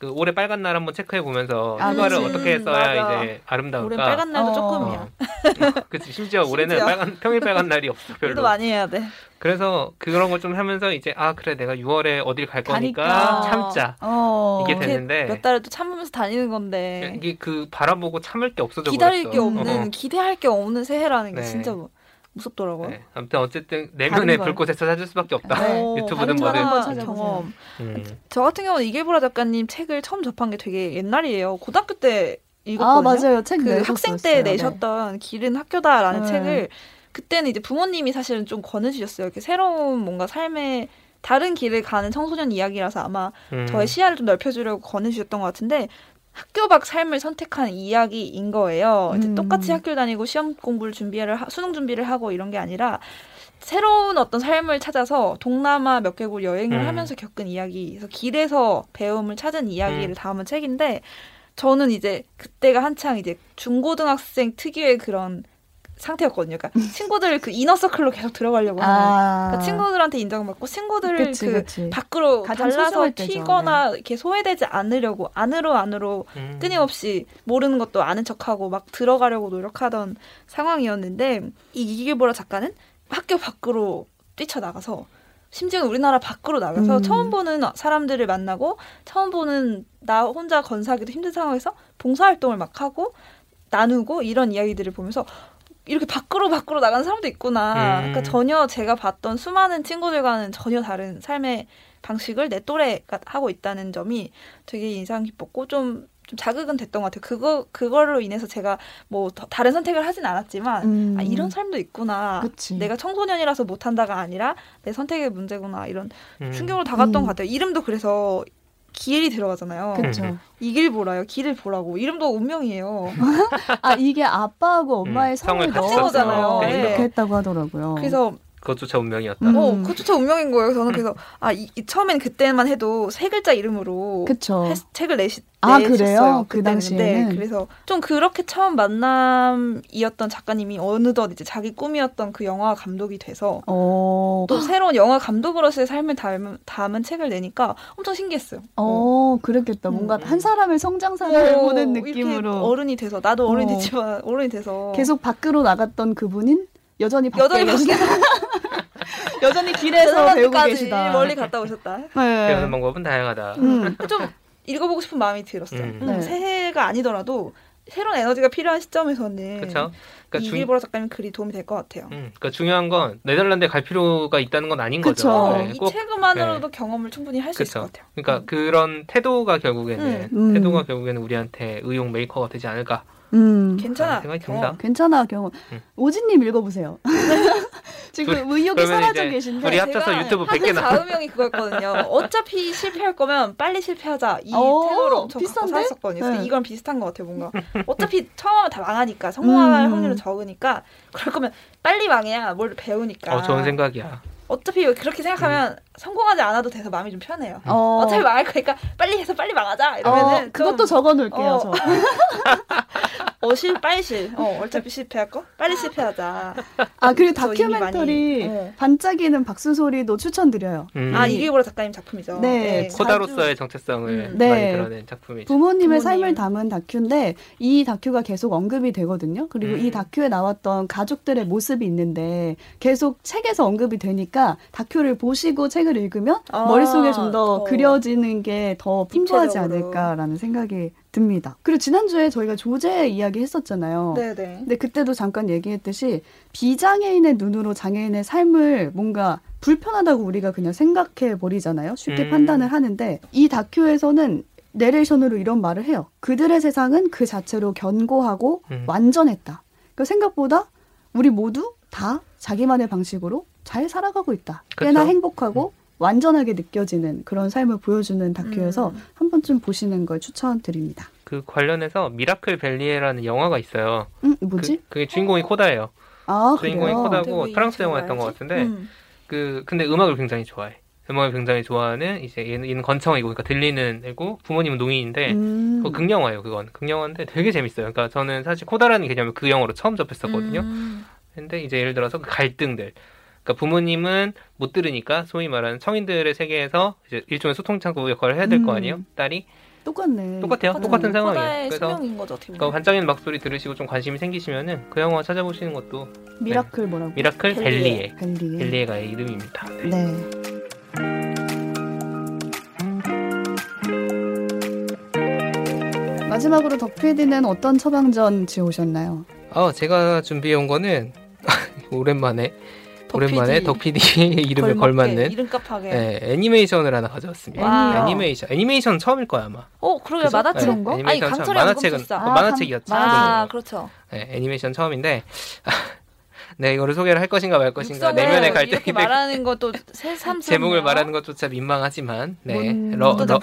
그 올해 빨간 날 한번 체크해 보면서 휴가를 아, 어떻게 써야 맞아. 이제 아름다울까? 올해 빨간 날도 어. 조금이야. 어, 그치 심지어 올해는 심지어. 빨간 평일 빨간 날이 없어 별로. 일도 많이 해야 돼. 그래서 그런 걸 좀 하면서 이제 아 그래 내가 유월에 어딜 갈 거니까 가니까. 참자 어. 이게 됐는데 몇 달을 또 참으면서 다니는 건데 이게 그 바라보고 참을 게 없어져 기다릴 버렸어. 기다릴 게 없는 어. 기대할 게 없는 새해라는 게 네. 진짜 뭐. 무섭더라고요. 네. 아무튼 어쨌든 내면의 불꽃에서 찾을 수밖에 없다. 네. 유튜브든 뭐든 경험. 음. 저 같은 경우는 이길보라 작가님 책을 처음 접한 게 되게 옛날이에요. 고등학교 때 읽었거든요. 아, 맞아요. 책 그 학생 때 내셨던 네. 길은 학교다라는 네. 책을 그때는 이제 부모님이 사실은 좀 권해주셨어요. 이렇게 새로운 뭔가 삶의 다른 길을 가는 청소년 이야기라서 아마 음. 저의 시야를 좀 넓혀주려고 권해주셨던 것 같은데 학교 밖 삶을 선택한 이야기인 거예요. 이제 음. 똑같이 학교 다니고 시험 공부를 준비를 하, 수능 준비를 하고 이런 게 아니라 새로운 어떤 삶을 찾아서 동남아 몇 개국 여행을 음. 하면서 겪은 이야기, 그래서 길에서 배움을 찾은 이야기를 음. 담은 책인데, 저는 이제 그때가 한창 이제 중고등학생 특유의 그런 상태였거든요. 그러니까 친구들 그 이너서클로 계속 들어가려고 하는, 아~ 그러니까 친구들한테 인정받고 친구들을 그치, 그 그치. 밖으로 달라서 튀거나 네. 이렇게 소외되지 않으려고 안으로 안으로 음. 끊임없이 모르는 것도 아는 척하고 막 들어가려고 노력하던 상황이었는데, 이 이길보라 작가는 학교 밖으로 뛰쳐나가서, 심지어 우리나라 밖으로 나가서 음. 처음 보는 사람들을 만나고 처음 보는, 나 혼자 건사하기도 힘든 상황에서 봉사활동을 막 하고 나누고, 이런 이야기들을 보면서 이렇게 밖으로 밖으로 나가는 사람도 있구나. 음. 그러니까 전혀 제가 봤던 수많은 친구들과는 전혀 다른 삶의 방식을 내 또래가 하고 있다는 점이 되게 인상 깊었고 좀, 좀 자극은 됐던 것 같아요. 그거, 그걸로 인해서 제가 뭐 더, 다른 선택을 하진 않았지만 음. 아, 이런 삶도 있구나. 그치. 내가 청소년이라서 못한다가 아니라 내 선택의 문제구나. 이런 음. 충격으로 다가왔던 음. 것 같아요. 이름도 그래서 길이 들어가잖아요. 그렇죠. 이 길 보라요. 길을 보라고. 이름도 운명이에요. 아, 이게 아빠하고 엄마의 음, 성을 합친 거잖아요. 네. 이렇게 했다고 하더라고요. 그래서 그것조차 운명이었다. 음. 어, 그것조차 운명인 거예요. 저는 그래서 아, 이, 이 처음엔 그때만 해도 세 글자 이름으로 해, 책을 내시, 아, 내셨어요. 그 당시에는. 네, 그래서 좀 그렇게 처음 만남이었던 작가님이 어느덧 이제 자기 꿈이었던 그 영화 감독이 돼서 오. 또 새로운 영화 감독으로서의 삶을 담은, 담은 책을 내니까 엄청 신기했어요. 어, 어. 그랬겠다. 뭔가 음. 한 사람의 성장사를 오, 보는 느낌으로. 이렇게 어른이 돼서, 나도 어른이 됐지만 어른이 돼서 계속 밖으로 나갔던 그분인 여전히 밖에 여전히 계시다. 여전히 길에서 배우고 계시다. 멀리 갔다 오셨다. 네. 배우는 방법은 다양하다. 음. 좀 읽어보고 싶은 마음이 들었어요. 음. 음. 새해가 아니더라도 새로운 에너지가 필요한 시점에서는 그러니까 이길보라 작가님 글이 도움이 될 것 같아요. 음. 그러니까 중요한 건 네덜란드에 갈 필요가 있다는 건 아닌 그쵸. 거죠. 네. 이 책만으로도 네. 경험을 충분히 할 수 있을 것 같아요. 그러니까 음. 그런 태도가 결국에는 음. 태도가 결국에는 우리한테 의욕 메이커가 되지 않을까. 음. 괜찮아. 경험. 괜찮아, 경험. 음. 오진님 읽어보세요. 지금 둘, 의욕이 사라져 계신데. 우리 합쳐서 유튜브 백 개 나와. 자음형이 그거였거든요. 어차피 실패할 거면 빨리 실패하자. 이 태도로 엄청 살았었거든요. 네. 이건 비슷한 것 같아요, 뭔가. 어차피 처음하면 다 망하니까. 성공할 음. 확률은 적으니까. 그럴 거면 빨리 망해야 뭘 배우니까. 어, 좋은 생각이야. 어차피 그렇게 생각하면 음. 성공하지 않아도 돼서 마음이 좀 편해요. 음. 어. 어차피 망할 거니까 빨리 해서 빨리 망하자. 이러면은 어, 그것도 좀... 적어놓을게요. 어. 저. 어실 빨실. 어, 어차피 실패할 거 빨리 실패하자. 아, 그리고 다큐멘터리 많이... 반짝이는 박수 소리도 추천드려요. 음. 아, 이길보라 작가님 작품이죠. 네, 네. 코다로서의 정체성을 음. 많이 네. 드러낸 작품이죠. 부모님의 부모님. 삶을 담은 다큐인데 이 다큐가 계속 언급이 되거든요. 그리고 음. 이 다큐에 나왔던 가족들의 모습이 있는데 계속 책에서 언급이 되니까 다큐를 보시고 책을 읽으면 아, 머릿속에 좀 더 그려지는 게 더 풍부하지 않을까라는 생각이 듭니다. 그리고 지난주에 저희가 조제 이야기 했었잖아요. 네네. 근데 그때도 잠깐 얘기했듯이 비장애인의 눈으로 장애인의 삶을 뭔가 불편하다고 우리가 그냥 생각해버리잖아요. 쉽게 음. 판단을 하는데 이 다큐에서는 내레이션으로 이런 말을 해요. 그들의 세상은 그 자체로 견고하고 음. 완전했다. 그러니까 생각보다 우리 모두 다 자기만의 방식으로 잘 살아가고 있다. 그쵸? 꽤나 행복하고 음. 완전하게 느껴지는 그런 삶을 보여주는 다큐여서 음. 한 번쯤 보시는 걸 추천드립니다. 그 관련해서 미라클 벨리에라는 영화가 있어요. 음, 뭐지? 그, 그게 주인공이 어. 코다예요. 아, 주인공이 그래요? 코다고 프랑스 영화였던 알지? 것 같은데 음. 그 근데 음악을 굉장히 좋아해. 음악을 굉장히 좋아하는, 이제 얘는, 얘는 건청이고, 그러니까 들리는 애고, 부모님은 농인인데, 음. 그거 극영화예요, 그건. 극영화인데 되게 재밌어요. 그러니까 저는 사실 코다라는 개념을 그 영화로 처음 접했었거든요. 음. 근데 이제 예를 들어서 그 갈등들. 그러니까 부모님은 못 들으니까 소위 말하는 청인들의 세계에서 이제 일종의 소통창구 역할을 해야 될 거 아니에요? 음. 딸이? 똑같네. 똑같아요. 똑같은, 똑같은 상황이에요. 그래서 그러니까 반짝이는 막소리 들으시고 좀 관심이 생기시면은 그 영화 찾아보시는 것도. 미라클 네. 뭐라고? 미라클 벨리에. 벨리에. 벨리에가 이름입니다. 네. 네. 마지막으로 덕피디는 어떤 처방전 지어오셨나요? 어, 제가 준비해온 거는 오랜만에 오랜만에 덕피디의 이름에 걸맞는 이름값하게 네, 애니메이션을 하나 가져왔습니다. 와우. 애니메이션 애니메이션 처음일 거야 아마. 어, 그러게 만화책인 거? 네, 아니 강철의 연금술사. 그 아, 만화책이었죠. 감... 아, 그렇죠. 네, 애니메이션 처음인데. 네, 이거를 소개를 할 것인가 말 것인가 내면의 갈등이 되고 말하는 것도 새삼 제목을 말하는 것조차 민망하지만 네. 러 러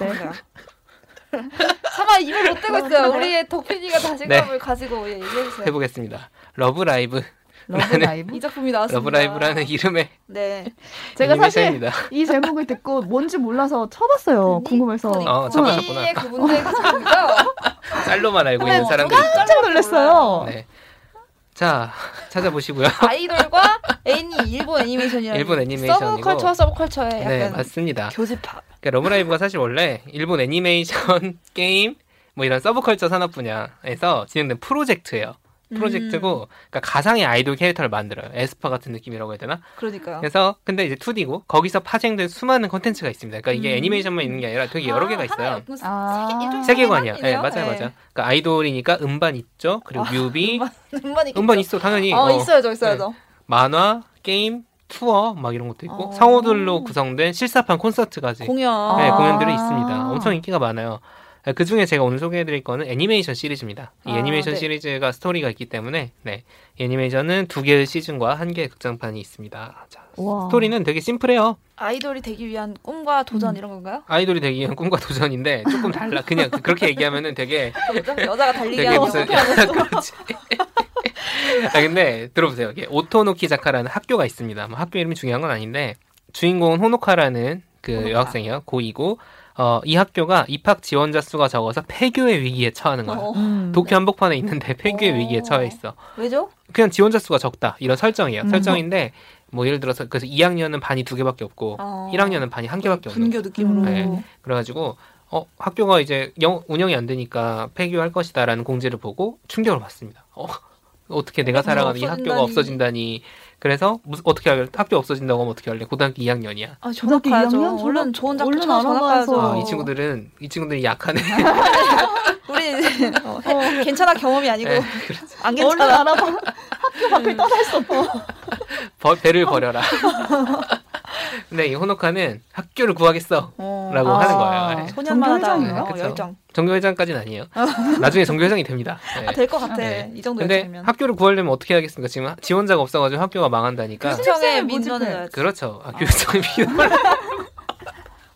차마 입을 못 대고 있어요. 우리의 덕피디가 자신감을 네. 가지고 얘기해 주세요. 해보겠습니다. 러브라이브 러브라이브? 이 작품이 나왔습니다. 러브라이브라는 이름의 네. 제가 사실 샤입니다. 이 제목을 듣고 뭔지 몰라서 쳐봤어요. 궁금해서. 어, 쳐봤었구나. 네. 짤로만 알고 있는 사람들. 깜짝 놀랐어요. 네. 자, 찾아보시고요. 아이돌과 애니 일본 애니메이션이라는 일본 애니메이션이고 서브컬처 서브컬처의 약간 네, 맞습니다. 교집합. 그러니까 러브라이브가 사실 원래 일본 애니메이션 게임 뭐 이런 서브컬처 산업 분야에서 진행된 프로젝트예요. 프로젝트고 음. 그러니까 가상의 아이돌 캐릭터를 만들어요. 에스파 같은 느낌이라고 해야 되나? 그러니까요. 그래서 근데 이제 투디고 거기서 파생된 수많은 콘텐츠가 있습니다. 그러니까 이게 음. 애니메이션만 있는 게 아니라 되게 여러 아, 개가 있어요. 아. 세계관이야. 예, 네, 맞아요. 네. 맞아요. 그러니까 아이돌이니까 음반 있죠. 그리고 아, 뮤비. 음반, 음반 있어. 당연히. 어, 어, 있어야죠. 있어야죠. 네. 만화, 게임, 투어 막 이런 것도 있고 어. 상호들로 구성된 실사판 콘서트까지. 공연. 네, 공연들이 있습니다. 엄청 인기가 많아요. 그 중에 제가 오늘 소개해드릴 거는 애니메이션 시리즈입니다. 이 애니메이션 아, 네. 시리즈가 스토리가 있기 때문에 네, 애니메이션은 두 개의 시즌과 한 개의 극장판이 있습니다. 자, 스토리는 되게 심플해요. 아이돌이 되기 위한 꿈과 도전 음. 이런 건가요? 아이돌이 되기 위한 꿈과 도전인데 조금 달라. 그냥 그렇게 얘기하면은 되게 여자가 달리기 되게 하는 무슨 그렇지. 아 근데 들어보세요. 이게 오토노키자카라는 학교가 있습니다. 뭐 학교 이름이 중요한 건 아닌데 주인공은 호노카라는 그 호노카. 여학생이요. 고이고 어, 이 학교가 입학 지원자 수가 적어서 폐교의 위기에 처하는 거야. 어, 도쿄 네. 한복판에 있는데 폐교의 어, 위기에 처해 있어. 왜죠? 그냥 지원자 수가 적다. 이런 설정이에요. 음. 설정인데 뭐 예를 들어서 그래서 이 학년은 반이 두 개밖에 없고 어. 일 학년은 반이 한 개밖에 없는. 분교 느낌으로. 네. 그래가지고 어, 학교가 이제 영, 운영이 안 되니까 폐교할 것이다라는 공지를 보고 충격을 받습니다. 어, 어떻게 내가 살아가는 이 학교가 없어진다니. 그래서 무슨, 어떻게 할래? 학교 없어진다고 하면 어떻게 할래? 고등학교 이 학년이야. 아, 고등학교 이 학년? 얼른 좋은 작품 찾아 전학가야죠. 아, 이 친구들은 이 친구들이 약하네. 우리 어, 어. 괜찮아 경험이 아니고 네, 안 괜찮아. 얼른 알아봐. 학교 밖을 음. 떠날 수 없어. 배를 버려라. 근데 이 호노카는 학교를 구하겠어 어. 라고 아, 하는 거예요. 네. 소년만하다. 네, 열정. 정교회장까지는 아니에요. 나중에 정교회장이 됩니다. 네. 아, 될 것 같아. 네. 이 정도 열정이면. 근데 학교를 구하려면 어떻게 해야겠습니까? 지금 지원자가 없어가지고 학교가 망한다니까. 교수청에 민원을 해야지. 그렇죠. 아, 아. 교수청에 민원을.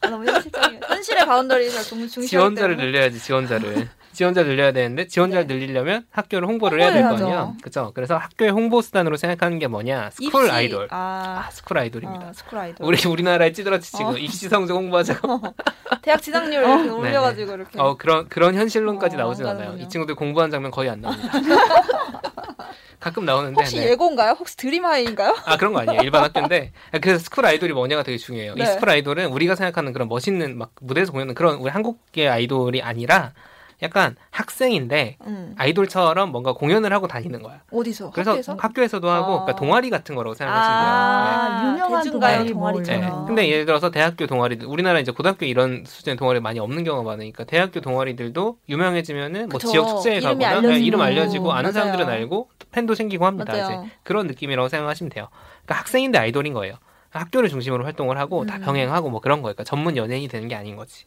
아, 너무 현실적이에요. 현실의 바운더리 잘 중시하기 지원자를 때문에. 늘려야지. 지원자를. 지원자를 늘려야 되는데 지원자를 네. 늘리려면 학교를 홍보를 해야 될 거 아니에요. 그렇죠. 그래서 학교의 홍보 수단으로 생각하는 게 뭐냐? 스쿨 입시. 아이돌. 아, 아 스쿨 아이돌입니다. 아, 스쿨 아이돌. 우리 우리나라에 찌들었지 지금. 어. 입시 성적 홍보하자고. 어. 대학 진학률 어. 이렇게 올려가지고 이렇게. 어 그런 그런 현실론까지 어, 나오진 않아요. 이 친구들 공부한 장면 거의 안 나옵니다. 가끔 나오는데 혹시 네. 예고인가요? 혹시 드림하이인가요? 아 그런 거 아니에요. 일반 학교인데 그래서 스쿨 아이돌이 뭐냐가 되게 중요해요. 네. 이 스쿨 아이돌은 우리가 생각하는 그런 멋있는 막 무대에서 공연하는 그런 우리 한국계 아이돌이 아니라 약간 학생인데 음. 아이돌처럼 뭔가 공연을 하고 다니는 거야. 어디서? 그래서 학교에서? 학교에서도 하고 아. 그러니까 동아리 같은 거라고 생각하시면 돼요. 아, 네. 유명한 동아리, 동아리잖아. 네. 근데 예를 들어서 대학교 동아리들 우리나라 이제 고등학교 이런 수준의 동아리 많이 없는 경우가 많으니까 대학교 동아리들도 유명해지면은 뭐 지역 축제에 가거나 알려지고. 네, 이름 알려지고 아는 맞아요. 사람들은 알고 팬도 생기고 합니다. 이제. 그런 느낌이라고 생각하시면 돼요. 그러니까 학생인데 아이돌인 거예요. 학교를 중심으로 활동을 하고 음. 다 병행하고 뭐 그런 거예요. 그러니까 전문 연예인이 되는 게 아닌 거지.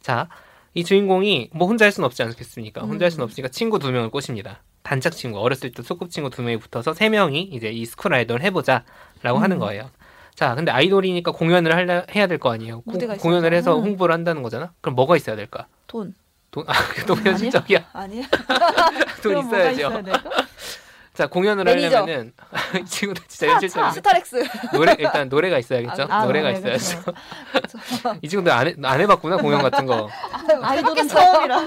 자. 이 주인공이 뭐 혼자 할 수는 없지 않겠습니까? 음. 혼자 할 수는 없으니까 친구 두 명을 꼬십니다. 단짝 친구, 어렸을 때 소꿉친구 두 명이 붙어서 세 명이 이제 이 스쿨 아이돌 해보자라고 음. 하는 거예요. 자, 근데 아이돌이니까 공연을 할라, 해야 될 거 아니에요. 고, 공연을 해서 홍보를 한다는 거잖아. 그럼 뭐가 있어야 될까? 돈. 돈? 아, 돈 현실적이야. 아니야. 돈 있어야죠. 뭐가 있어야 될까? 자, 공연을 매니저. 하려면은 이 친구들 진짜 현실적이야. 스타렉스. 노래 일단 노래가 있어야겠죠. 아, 노래가 아, 네, 있어야죠. 이 친구들 안 안 해봤구나 공연 같은 거. 아이돌은 처음이라.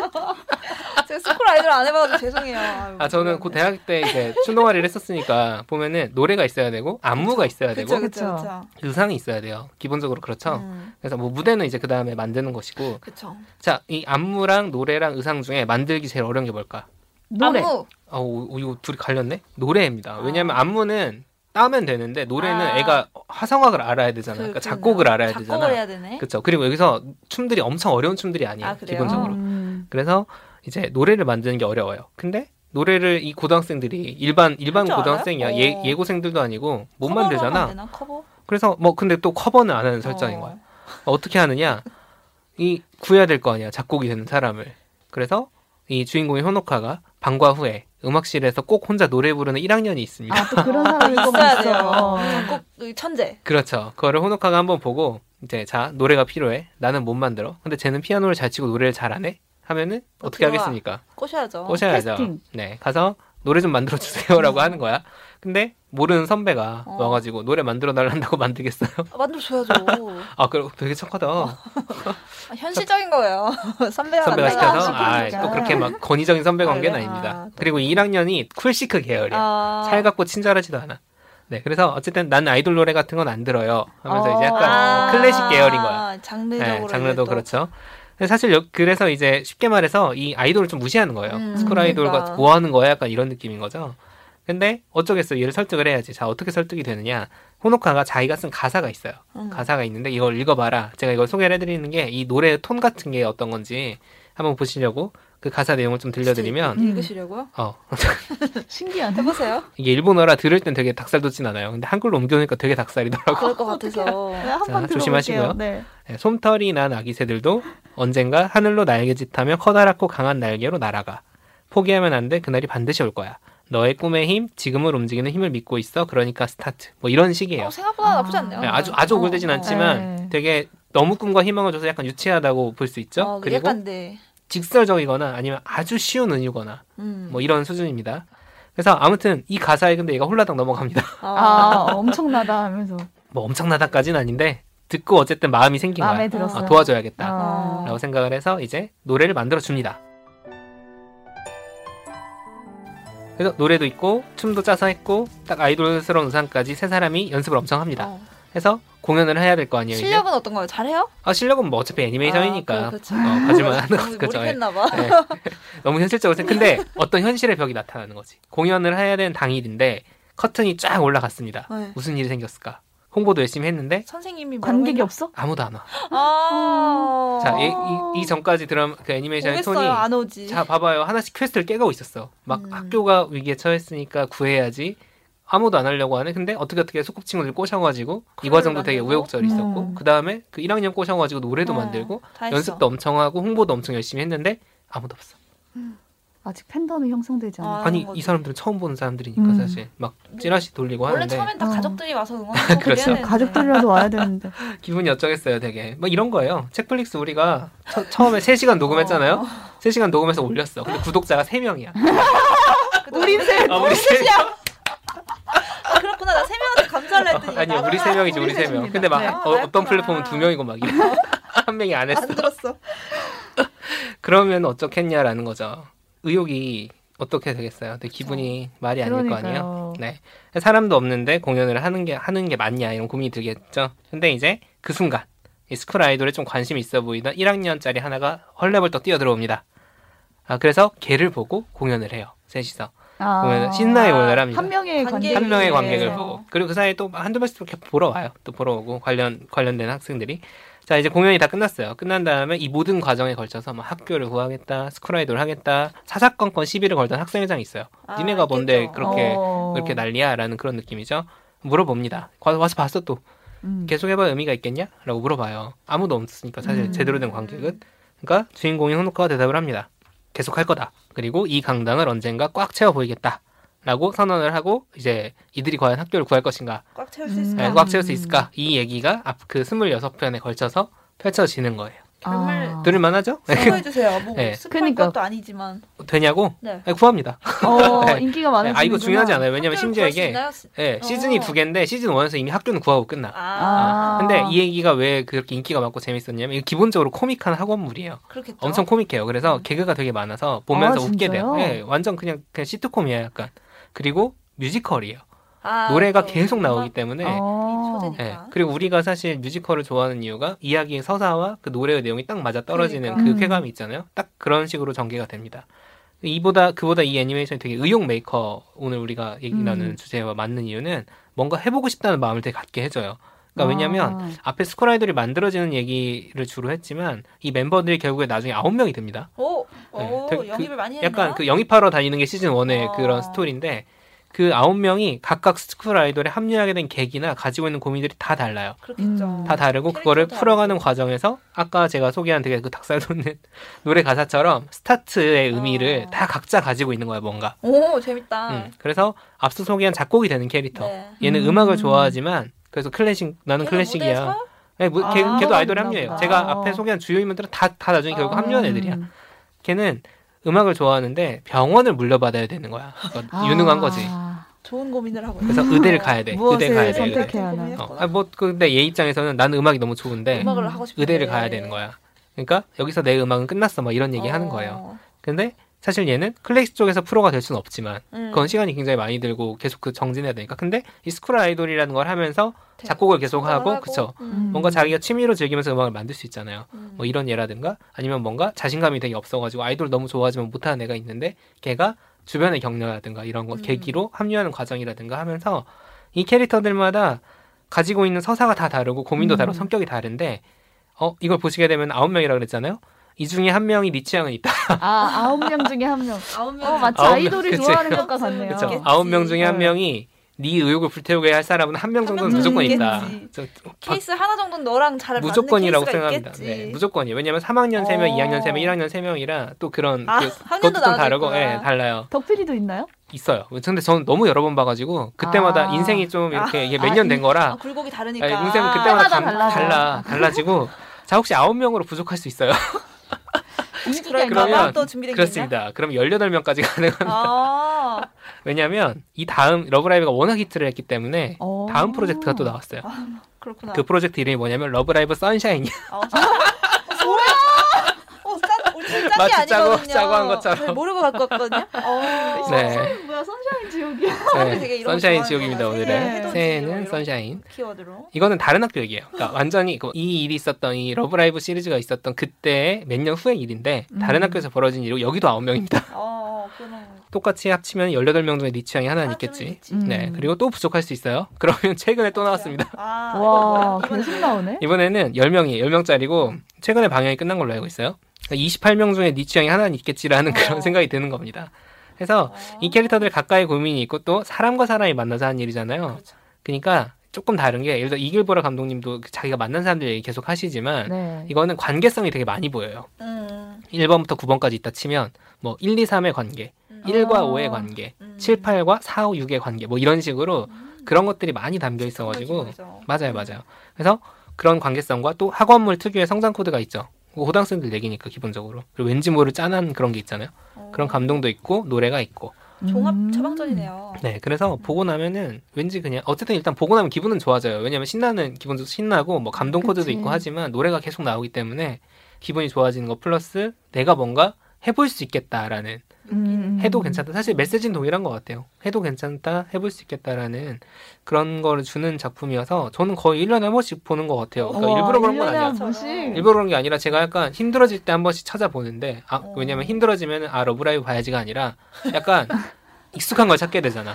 제가 스쿨 아이돌 안 해봐서 죄송해요. 아유, 아 저는 그 대학 때 이제 춤동아리를 했었으니까 보면은 노래가 있어야 되고 안무가 그쵸, 있어야 되고 그쵸, 그쵸. 의상이 있어야 돼요. 기본적으로 그렇죠. 음. 그래서 뭐 무대는 이제 그 다음에 만드는 것이고. 그렇죠. 자, 이 안무랑 노래랑 의상 중에 만들기 제일 어려운 게 뭘까? 노래. 안무. 아, 오, 이거 둘이 갈렸네. 노래입니다. 왜냐하면 아. 안무는 따면 되는데 노래는 아. 애가 화성학을 알아야 되잖아. 그러니까 작곡을 알아야 작곡을 되잖아. 해야 되네. 그렇죠. 그리고 여기서 춤들이 엄청 어려운 춤들이 아니에요. 아, 기본적으로. 음. 그래서 이제 노래를 만드는 게 어려워요. 근데 노래를 이 고등학생들이 일반 일반 고등학생이야. 예, 예고생들도 아니고 못 만들잖아. 되나? 커버? 그래서 뭐 근데 또 커버는 안 하는 설정인 어. 거야. 어떻게 하느냐? 이 구해야 될 거 아니야. 작곡이 되는 사람을. 그래서 이 주인공인 호노카가 방과 후에 음악실에서 꼭 혼자 노래 부르는 일 학년이 있습니다. 아, 또 그런 사람이 있어야 돼요. 꼭 천재. 그렇죠. 그거를 호노카가 한번 보고 이제 자 노래가 필요해. 나는 못 만들어. 근데 쟤는 피아노를 잘 치고 노래를 잘 안 해? 하면은 어떻게 들어와. 하겠습니까? 꼬셔야죠. 꼬셔야죠. 캐스팅. 네, 가서 노래 좀 만들어 주세요라고 하는 거야. 근데 모르는 선배가 어. 와가지고 노래 만들어 달란다고 만들겠어요? 아, 만들어줘야죠. 아, 그럼 되게 착하다. 아, 현실적인 거예요. 선배가, 선배가 시켜서 아, 또 그렇게 막 권위적인 선배 관계는 아닙니다. 그리고 일 학년이 쿨시크 계열이야. 아. 살갑고 친절하지도 않아. 네, 그래서 어쨌든 난 아이돌 노래 같은 건 안 들어요 하면서 어, 이제 약간 아. 클래식 계열인 거야. 장르적으로. 네, 장르도 그렇죠. 사실 여, 그래서 이제 쉽게 말해서 이 아이돌을 좀 무시하는 거예요. 음, 스쿨 아이돌과 그러니까. 뭐하는 거야? 약간 이런 느낌인 거죠. 근데 어쩌겠어요. 얘를 설득을 해야지. 자, 어떻게 설득이 되느냐. 호노카가 자기가 쓴 가사가 있어요. 음. 가사가 있는데 이걸 읽어봐라. 제가 이걸 소개를 해드리는 게 이 노래의 톤 같은 게 어떤 건지 한번 보시려고 그 가사 내용을 좀 들려드리면. 음. 읽으시려고요? 어. 신기하네. 해보세요. 이게 일본어라 들을 땐 되게 닭살 돋진 않아요. 근데 한글로 옮겨오니까 되게 닭살이더라고요. 그럴 것 같아서. 자, 조심하시고요. 네. 네, 솜털이 난 아기새들도 언젠가 하늘로 날개짓하며 커다랗고 강한 날개로 날아가. 포기하면 안 돼. 그날이 반드시 올 거야. 너의 꿈의 힘, 지금을 움직이는 힘을 믿고 있어. 그러니까 스타트. 뭐 이런 식이에요. 어, 생각보다 아. 나쁘지 않네요. 네, 아주 아주 오글되진 어, 않지만 네. 되게 너무 꿈과 희망을 줘서 약간 유치하다고 볼 수 있죠. 어, 그리고 약간, 네. 직설적이거나 아니면 아주 쉬운 은유거나 음. 뭐 이런 수준입니다. 그래서 아무튼 이 가사에 근데 얘가 홀라당 넘어갑니다. 아 엄청나다 하면서 뭐 엄청나다까지는 아닌데 듣고 어쨌든 마음이 생긴 거야. 아, 도와줘야겠다 아. 라고 생각을 해서 이제 노래를 만들어줍니다. 그래서 노래도 있고 춤도 짜서 했고 딱 아이돌스러운 의상까지 세 사람이 연습을 엄청 합니다. 어. 해서 공연을 해야 될 거 아니에요. 실력은 이제? 어떤 거예요? 잘해요? 아 실력은 뭐 어차피 애니메이션이니까 가지만 아, 하는 거죠. 그렇죠. 모르겠나 봐. 네. 너무 현실적으로 근데 어떤 현실의 벽이 나타나는 거지. 공연을 해야 되는 당일인데 커튼이 쫙 올라갔습니다. 네. 무슨 일이 생겼을까? 홍보도 열심히 했는데 선생님이 관객이 없어? 아무도 안 와. 아~ 자, 이, 이, 이 전까지 드라마 그 애니메이션의 오겠어요, 톤이 안 오지. 자, 봐봐요. 하나씩 퀘스트를 깨가고 있었어. 막 음. 학교가 위기에 처했으니까 구해야지. 아무도 안 하려고 하네. 근데 어떻게 어떻게 소꿉친구들 꼬셔가지고 이 과정도 되게 우여곡절이 있었고 음. 그 다음에 그 일 학년 꼬셔가지고 노래도 음. 만들고 연습도 엄청 하고 홍보도 엄청 열심히 했는데 아무도 없어. 음. 아직 팬덤이 형성되지 않아. 아니 거지. 이 사람들은 처음 보는 사람들이니까 음. 사실 막 찌라시 돌리고 원래 하는데 원래 처음엔 다 가족들이 와서 응원하고 그렇죠. 가족들이라도 와야 되는데 기분이 어쩌겠어요 되게 막 이런 거예요. 책플릭스 우리가 처, 처음에 세 시간 녹음했잖아요. 어. 세 시간 녹음해서 올렸어. 근데 구독자가 세 명이야 우리 셋! 아, 우리 셋이야! 아, 그렇구나. 나 세 명한테 감사를 했더니 아니 우리 세 명이지 우리 세 명 근데 막 네. 어, 어떤 플랫폼은 두 명이고 막 이래 한 명이 안 했어. 안 들었어. 그러면 어쩌겠냐라는 거죠. 의욕이 어떻게 되겠어요? 되게 기분이 그렇죠. 말이 아닐 그러니까요. 거 아니에요? 네. 사람도 없는데 공연을 하는 게, 하는 게 맞냐, 이런 고민이 들겠죠? 근데 이제 그 순간, 이 스쿨 아이돌에 좀 관심이 있어 보이던 일 학년짜리 하나가 헐레벌떡 뛰어들어옵니다. 아, 그래서 걔를 보고 공연을 해요. 셋이서. 아, 공연을, 신나게 공연을 합니다. 한 명의 관객. 한 명의 관객을 네. 보고. 그리고 그 사이에 또 한두 번씩 이렇게 보러 와요. 또 보러 오고, 관련, 관련된 학생들이. 자, 이제 공연이 다 끝났어요. 끝난 다음에 이 모든 과정에 걸쳐서 막 학교를 구하겠다, 스쿨 아이돌 하겠다, 사사건건 시비를 걸던 학생회장이 있어요. 아, 니네가 뭔데 그렇게, 어. 그렇게 난리야? 라는 그런 느낌이죠. 물어봅니다. 와서 봤어 또. 음. 계속 해봐야 의미가 있겠냐? 라고 물어봐요. 아무도 없으니까 사실 음. 제대로 된 관객은. 그러니까 주인공인 호노카가 대답을 합니다. 계속 할 거다. 그리고 이 강당을 언젠가 꽉 채워 보이겠다. 라고 선언을 하고 이제 이들이 과연 학교를 구할 것인가 꽉 채울 수 있을까, 네, 꽉 채울 수 있을까? 이 얘기가 앞 그 스물여섯 편에 걸쳐서 펼쳐지는 거예요. 아. 들을만하죠? 스포해주세요. 뭐 네. 스포할 것도 아니지만 되냐고? 네. 네, 구합니다. 어, 네. 인기가 많으시구나. 아 이거 중요하지 않아요. 왜냐면 심지어 이게 네, 시즌이 두 개인데 시즌 일에서 이미 학교는 구하고 끝나. 아. 아. 근데 이 얘기가 왜 그렇게 인기가 많고 재밌었냐면 이거 기본적으로 코믹한 학원물이에요. 그렇겠죠? 엄청 코믹해요. 그래서 음. 개그가 되게 많아서 보면서 아, 웃게 돼요. 네, 완전 그냥 그냥 시트콤이에요. 약간. 그리고 뮤지컬이에요. 아, 노래가 그렇죠. 계속 나오기 때문에 아~ 네. 그리고 우리가 사실 뮤지컬을 좋아하는 이유가 이야기의 서사와 그 노래의 내용이 딱 맞아 떨어지는 그러니까. 그 쾌감이 있잖아요. 딱 그런 식으로 전개가 됩니다. 이보다 그보다 이 애니메이션이 되게 의욕 메이커 오늘 우리가 얘기 나누는 음. 주제와 맞는 이유는 뭔가 해보고 싶다는 마음을 되게 갖게 해줘요. 그러니까 왜냐하면 아. 앞에 스쿨 아이돌이 만들어지는 얘기를 주로 했지만 이 멤버들이 결국에 나중에 아홉 명이 됩니다. 오, 네. 오 그, 영입을 많이 했나? 약간 그 영입하러 다니는 게 시즌 일의 아. 그런 스토리인데 그 아홉 명이 각각 스쿨 아이돌에 합류하게 된 계기나 가지고 있는 고민들이 다 달라요. 그렇겠죠. 다 다르고 그거를 풀어가는 과정에서 아까 제가 소개한 되게 그 닭살 돋는 노래 가사처럼 스타트의 의미를 아. 다 각자 가지고 있는 거야 뭔가. 오 재밌다. 음, 그래서 앞서 소개한 작곡이 되는 캐릭터. 네. 얘는 음. 음악을 좋아하지만 그래서 클래식 나는 클래식이야. 네, 뭐, 아, 걔, 걔도 아이돌에 합류해요. 아. 제가 앞에 소개한 주요 인물들은 다, 다 나중에 결국 아. 합류한 애들이야. 걔는 음악을 좋아하는데 병원을 물려받아야 되는 거야. 그러니까 아. 유능한 거지. 좋은 고민을 하고 있어요. 그래서 의대를 가야 돼. 의대 가야 돼. 선택해야 하나. 어. 아, 뭐 근데 얘 입장에서는 나는 음악이 너무 좋은데 음악을 하고 싶은데 의대를 가야 되는 거야. 그러니까 여기서 내 음악은 끝났어. 막 이런 얘기 어. 하는 거예요. 근데 사실 얘는 클래식 쪽에서 프로가 될 수는 없지만 음. 그건 시간이 굉장히 많이 들고 계속 그 정진해야 되니까. 근데 이 스쿨 아이돌이라는 걸 하면서 작곡을 계속하고 그쵸. 음. 뭔가 자기가 취미로 즐기면서 음악을 만들 수 있잖아요. 음. 뭐 이런 예라든가 아니면 뭔가 자신감이 되게 없어가지고 아이돌 너무 좋아하지만 못하는 애가 있는데 걔가 주변의 격려라든가 이런 거 음. 계기로 합류하는 과정이라든가 하면서 이 캐릭터들마다 가지고 있는 서사가 다 다르고 고민도 음. 다르고 성격이 다른데 어 이걸 보시게 되면 아홉 명이라고 그랬잖아요. 이 중에 한 명이 네 취향은 있다. 아, 아홉 명 중에 한 명. 아홉 명. 어, 맞지. 아이돌을 그치. 좋아하는 것과 같네요. 그렇죠. 아홉 명 중에 한 명이 네 의욕을 불태우게 할 사람은 한 명 정도는 한 명 무조건 있다. 저, 케이스 바, 하나 정도는 너랑 잘 맞는 무조건이라고 생각합니다. 네, 무조건이에요. 왜냐하면 삼 학년 세 명, 어. 이 학년 세 명, 일 학년 세 명이라 또 그런 아, 그, 그것도 좀 다르고 네, 달라요. 덕필이도 있나요? 있어요. 근데 저는 너무 여러 번 봐가지고 그때마다 아. 인생이 좀 이렇게 아. 이게 몇 년 된 아, 거라 아, 굴곡이 다르니까 네, 인생은 그때마다 감, 달라, 달라 달라지고 자 혹시 아홉 명으로 부족할 수 있어요? 그러면 또 준비된 그렇습니다. 그럼 열여덟 명까지 가능합니다. 아~ 왜냐하면 이 다음 러브라이브가 워낙 히트를 했기 때문에 다음 프로젝트가 또 나왔어요. 아, 그렇구나. 그 프로젝트 이름이 뭐냐면 러브라이브 선샤인이야. 아, 뭐야? 어, 짠, 우리 짠이 마치 아니거든요. 짜고, 짜고 한 것처럼. 모르고 갖고 왔거든요. 어, 네. 뭐야 선샤인 지옥이야. 네. 되게 이런 선샤인 지옥입니다. 오늘은 새해, 새해는 선샤인. 키워드로. 이거는 다른 학교 얘기예요. 그러니까 완전히 이 일이 있었던 이 러브라이브 시리즈가 있었던 그때 몇 년 후의 일인데 음. 다른 학교에서 벌어진 일이고 여기도 아홉 명입니다. 어, 똑같이 합치면 열여덟 명 중에 네 취향이 하나는 있겠지. 있지. 음. 네. 그리고 또 부족할 수 있어요. 그러면 최근에 또 나왔습니다. 아, 와 계속 나오네. 이번에는 열 명이 열 명짜리고 최근에 방영이 끝난 걸로 알고 있어요. 이십팔 명 중에 네 취향이 하나는 있겠지라는 어. 그런 생각이 드는 겁니다. 그래서 어. 이 캐릭터들 가까이 고민이 있고 또 사람과 사람이 만나서 하는 일이잖아요. 그렇죠. 그러니까 조금 다른 게 예를 들어 이길보라 감독님도 자기가 만난 사람들 얘기 계속 하시지만 네. 이거는 관계성이 되게 많이 보여요. 음. 일 번부터 구 번까지 있다 치면 뭐 일, 이, 삼의 관계, 음. 일과 어. 오의 관계, 음. 칠, 팔과 사, 육의 관계 뭐 이런 식으로 음. 그런 것들이 많이 담겨 있어가지고 맞아요. 맞아요. 그래서 그런 관계성과 또 학원물 특유의 성장 코드가 있죠. 고등학생들 얘기니까 기본적으로 그리고 왠지 모를 짠한 그런 게 있잖아요. 오. 그런 감동도 있고 노래가 있고 종합 처방전이네요. 네, 그래서 음. 보고 나면은 왠지 그냥 어쨌든 일단 보고 나면 기분은 좋아져요. 왜냐하면 신나는 기본적으로 신나고 뭐 감동 그치. 코드도 있고 하지만 노래가 계속 나오기 때문에 기분이 좋아지는 거 플러스 내가 뭔가 해볼 수 있겠다라는 음. 해도 괜찮다. 사실 메시지는 동일한 것 같아요. 해도 괜찮다, 해볼 수 있겠다라는 그런 걸 주는 작품이어서 저는 거의 일 년에 한 번씩 보는 것 같아요. 그러니까 우와, 일부러 그런 건 아니야. 일부러 그런 게 아니라 제가 약간 힘들어질 때 한 번씩 찾아보는데 아, 왜냐면 힘들어지면 아 러브라이브 봐야지가 아니라 약간 익숙한 걸 찾게 되잖아.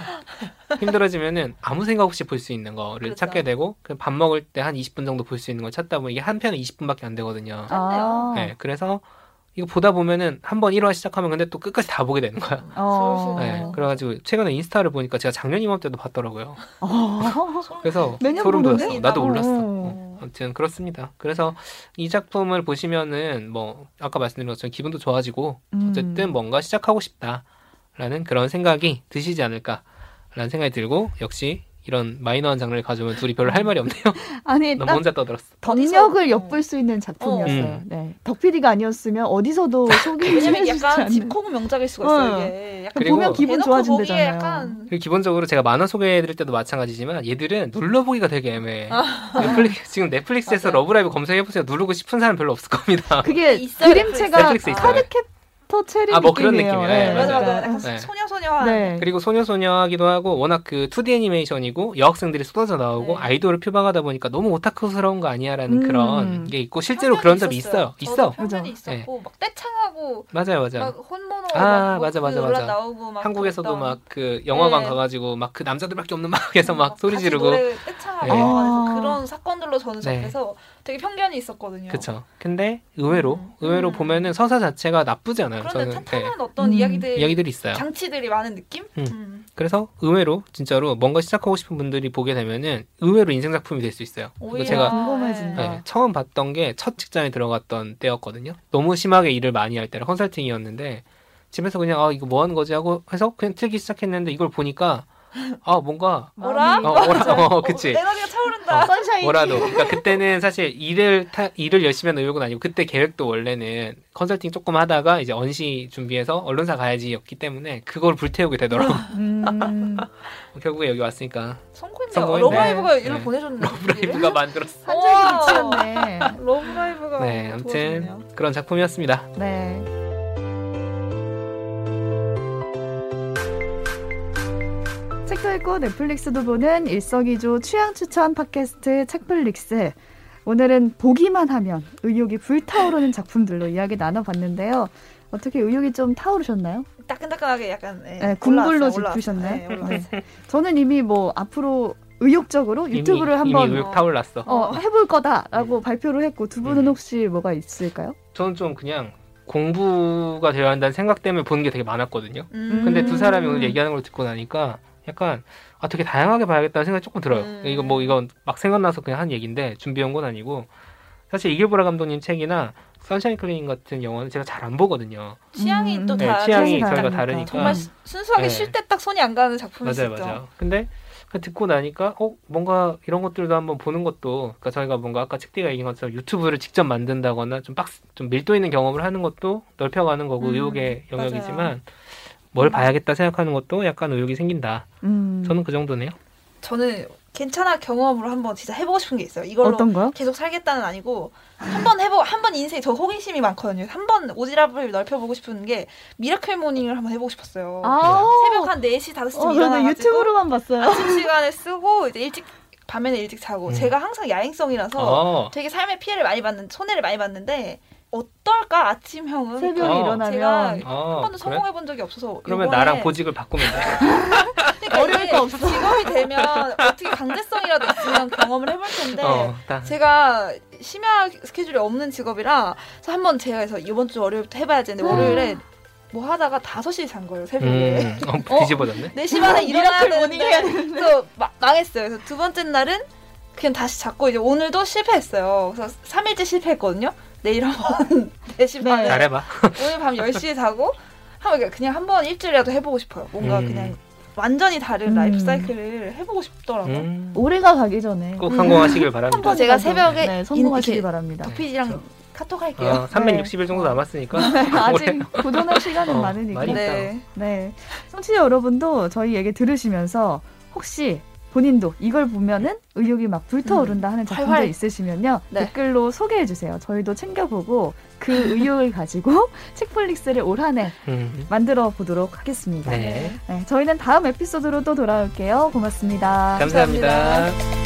힘들어지면은 아무 생각 없이 볼 수 있는 거를 그렇죠. 찾게 되고 밥 먹을 때 한 이십 분 정도 볼 수 있는 걸 찾다 보면 이게 한 편에 이십 분밖에 안 되거든요. 아. 네, 그래서 이거 보다 보면은 한번 일 화 시작하면 근데 또 끝까지 다 보게 되는 거야. 어. 네, 그래가지고 최근에 인스타를 보니까 제가 작년 이맘때도 봤더라고요. 어. 그래서 소름 돋았어. 나도 몰랐어. 어. 아무튼 그렇습니다. 그래서 이 작품을 보시면은 뭐 아까 말씀드린 것처럼 기분도 좋아지고 어쨌든 뭔가 시작하고 싶다라는 그런 생각이 드시지 않을까라는 생각이 들고 역시 이런 마이너한 장르를 가져오면 둘이 별로 할 말이 없네요. 아니, 너무 혼자 떠들었어. 덕력을 엿볼 수 있는 작품이었어요. 어. 네. 덕피디가 아니었으면 어디서도 소개를 해주지 않는. 약간 집콕 명작일 수가 있어요. 어. 이게. 약간 그리고 보면 기분 좋아진대잖아요. 약간... 그리고 기본적으로 제가 만화 소개해드릴 때도 마찬가지지만 얘들은 눌러보기가 되게 애매해. 아. 넷플릭스, 지금 넷플릭스에서 맞아요. 러브라이브 검색해보세요. 누르고 싶은 사람 별로 없을 겁니다. 그게 있어요, 그림체가 카드캡 체리 아, 뭐 그런 느낌이에요. 네, 맞아, 맞아. 맞아. 네. 소녀소녀한. 네. 그리고 소녀소녀하기도 하고 워낙 그 투디 애니메이션이고 여학생들이 쏟아져 나오고 네. 아이돌을 표방하다 보니까 너무 오타쿠스러운 거 아니야라는 음. 그런 게 있고 실제로 그런 점이 있어요. 있어. 편견이 있었고 막 떼창하고 맞아요, 맞아요. 막 혼모노 아, 막 맞아, 맞아, 맞아. 나오고 막 한국에서도 막 그 영화관 네. 가가지고 막 그 남자들밖에 없는 방에서 막, 막 소리 지르고 떼창하고 네. 아. 그런 사건들로 저는 접해서 네. 되게 편견이 있었거든요. 그렇죠. 근데 의외로 음. 의외로 음. 보면은 서사 자체가 나쁘지 않아요. 그런데 탄탄한 네. 어떤 음. 이야기들, 이야기들이 있어요. 장치들이 많은 느낌? 음. 음. 그래서 의외로 진짜로 뭔가 시작하고 싶은 분들이 보게 되면은 의외로 인생 작품이 될 수 있어요. 오히려 제가 궁금해진다. 네, 처음 봤던 게 첫 직장에 들어갔던 때였거든요. 너무 심하게 일을 많이 할 때라 컨설팅이었는데 집에서 그냥 아 이거 뭐 하는 거지 하고 해서 그냥 틀기 시작했는데 이걸 보니까 아 뭔가 뭐라? 어, 오라? 어, 그치. 에너지가 차오른다. 선샤인. 뭐라도. 그러니까 그때는 사실 일을 타, 일을 열심히 하는 의욕은 아니고 그때 계획도 원래는 컨설팅 조금 하다가 이제 언시 준비해서 언론사 가야지였기 때문에 그걸 불태우게 되더라고. 음. 결국에 여기 왔으니까. 성공했네. 러브라이브가 일을 네. 보내줬네. 러브라이브가 만들었어. 선샤인 미쳤네. 러브라이브가. 네, 아무튼 도와주네요. 그런 작품이었습니다. 네. 책도 읽고 넷플릭스도 보는 일석이조 취향추천 팟캐스트 책플릭스. 오늘은 보기만 하면 의욕이 불타오르는 작품들로 이야기 나눠봤는데요. 어떻게 의욕이 좀 타오르셨나요? 따끈따끈하게 약간 예, 네, 군불로 짚으셨나요? 네, 네. 저는 이미 뭐 앞으로 의욕적으로 이미, 유튜브를 한번 이미 의욕 타올랐어. 어, 해볼 거다라고 네. 발표를 했고 두 분은 네. 혹시 뭐가 있을까요? 저는 좀 그냥 공부가 되어야 한다는 생각 때문에 보는 게 되게 많았거든요. 음. 근데 두 사람이 오늘 얘기하는 걸 듣고 나니까 약간 아, 되게 다양하게 봐야겠다는 생각이 조금 들어요. 음. 이거 뭐 이건 막 생각나서 그냥 한 얘기인데 준비한 건 아니고 사실 이길보라 감독님 책이나 선샤인 클린 같은 영화는 제가 잘 안 보거든요. 취향이 음. 또 네, 다 취향이 저희가 다르니까. 다르니까 정말 순수하게 네. 쉴 때 딱 손이 안 가는 작품이 있었죠. 맞아요, 맞아요. 근데 듣고 나니까 어 뭔가 이런 것들도 한번 보는 것도 그러니까 저희가 뭔가 아까 책디가 얘기한 것처럼 유튜브를 직접 만든다거나 좀 박스 좀 밀도 있는 경험을 하는 것도 넓혀가는 거고 음. 의욕의 영역이지만. 맞아요. 뭘 봐야겠다 생각하는 것도 약간 의욕이 생긴다. 음. 저는 그 정도네요. 저는 괜찮아 경험으로 한번 진짜 해보고 싶은 게 있어요. 이걸로 어떤가요? 계속 살겠다는 아니고 한번 해보 한번 인생 저 호기심이 많거든요. 한번 오지랖을 넓혀보고 싶은 게 미라클 모닝을 한번 해보고 싶었어요. 아~ 새벽 한 네 시 다섯 시쯤 어, 일어나가지고 유튜브로만 봤어요. 아침 시간에 쓰고 이제 일찍 밤에는 일찍 자고 음. 제가 항상 야행성이라서 아~ 되게 삶에 피해를 많이 받는 손해를 많이 봤는데. 어떨까 아침형은 새벽에 어, 일어나면 제가 어, 한 번도 성공해본 그래? 적이 없어서 그러면 이번에... 나랑 보직을 바꾸면 돼. 그러니까 어려울 거 없어. 직업이 되면 어떻게 강제성이라도 있으면 경험을 해볼 텐데 어, 제가 심야 스케줄이 없는 직업이라 한번 제가 해서 이번 주 월요일부터 해봐야지 했는데 월요일에 뭐 하다가 다섯 시에 잔 거예요 새벽에. 음, 어, 뒤집어졌네. 네 시 반에 일어나야 되는데 또 막, 망했어요. 그래서 두 번째 날은 그냥 다시 잤고 이제 오늘도 실패했어요. 그래서 삼 일째 실패했거든요. 내일 한번 네 시 반에 잘해봐. 오늘 밤 열 시에 자고 한번 그냥 한번 일주일이라도 해보고 싶어요. 뭔가 음. 그냥 완전히 다른 음. 라이프 사이클을 해보고 싶더라고요. 음. 올해가 가기 전에 꼭 성공하시길 음. 바랍니다. 한번 제가 새벽에 네, 성공하시길 바랍니다. 도피지랑 카톡 할게요. 어, 삼백육십 일 정도 남았으니까 아직 고전할 시간은 어, 많으니까. 네. 네. 청취자 여러분도 저희 얘기 들으시면서 혹시 본인도 이걸 보면은 의욕이 막 불타오른다 음. 하는 작품들 있으시면요. 네. 댓글로 소개해주세요. 저희도 챙겨보고 그 의욕을 가지고 책플릭스를 올 한 해 음. 만들어 보도록 하겠습니다. 네. 네, 저희는 다음 에피소드로 또 돌아올게요. 고맙습니다. 감사합니다. 감사합니다.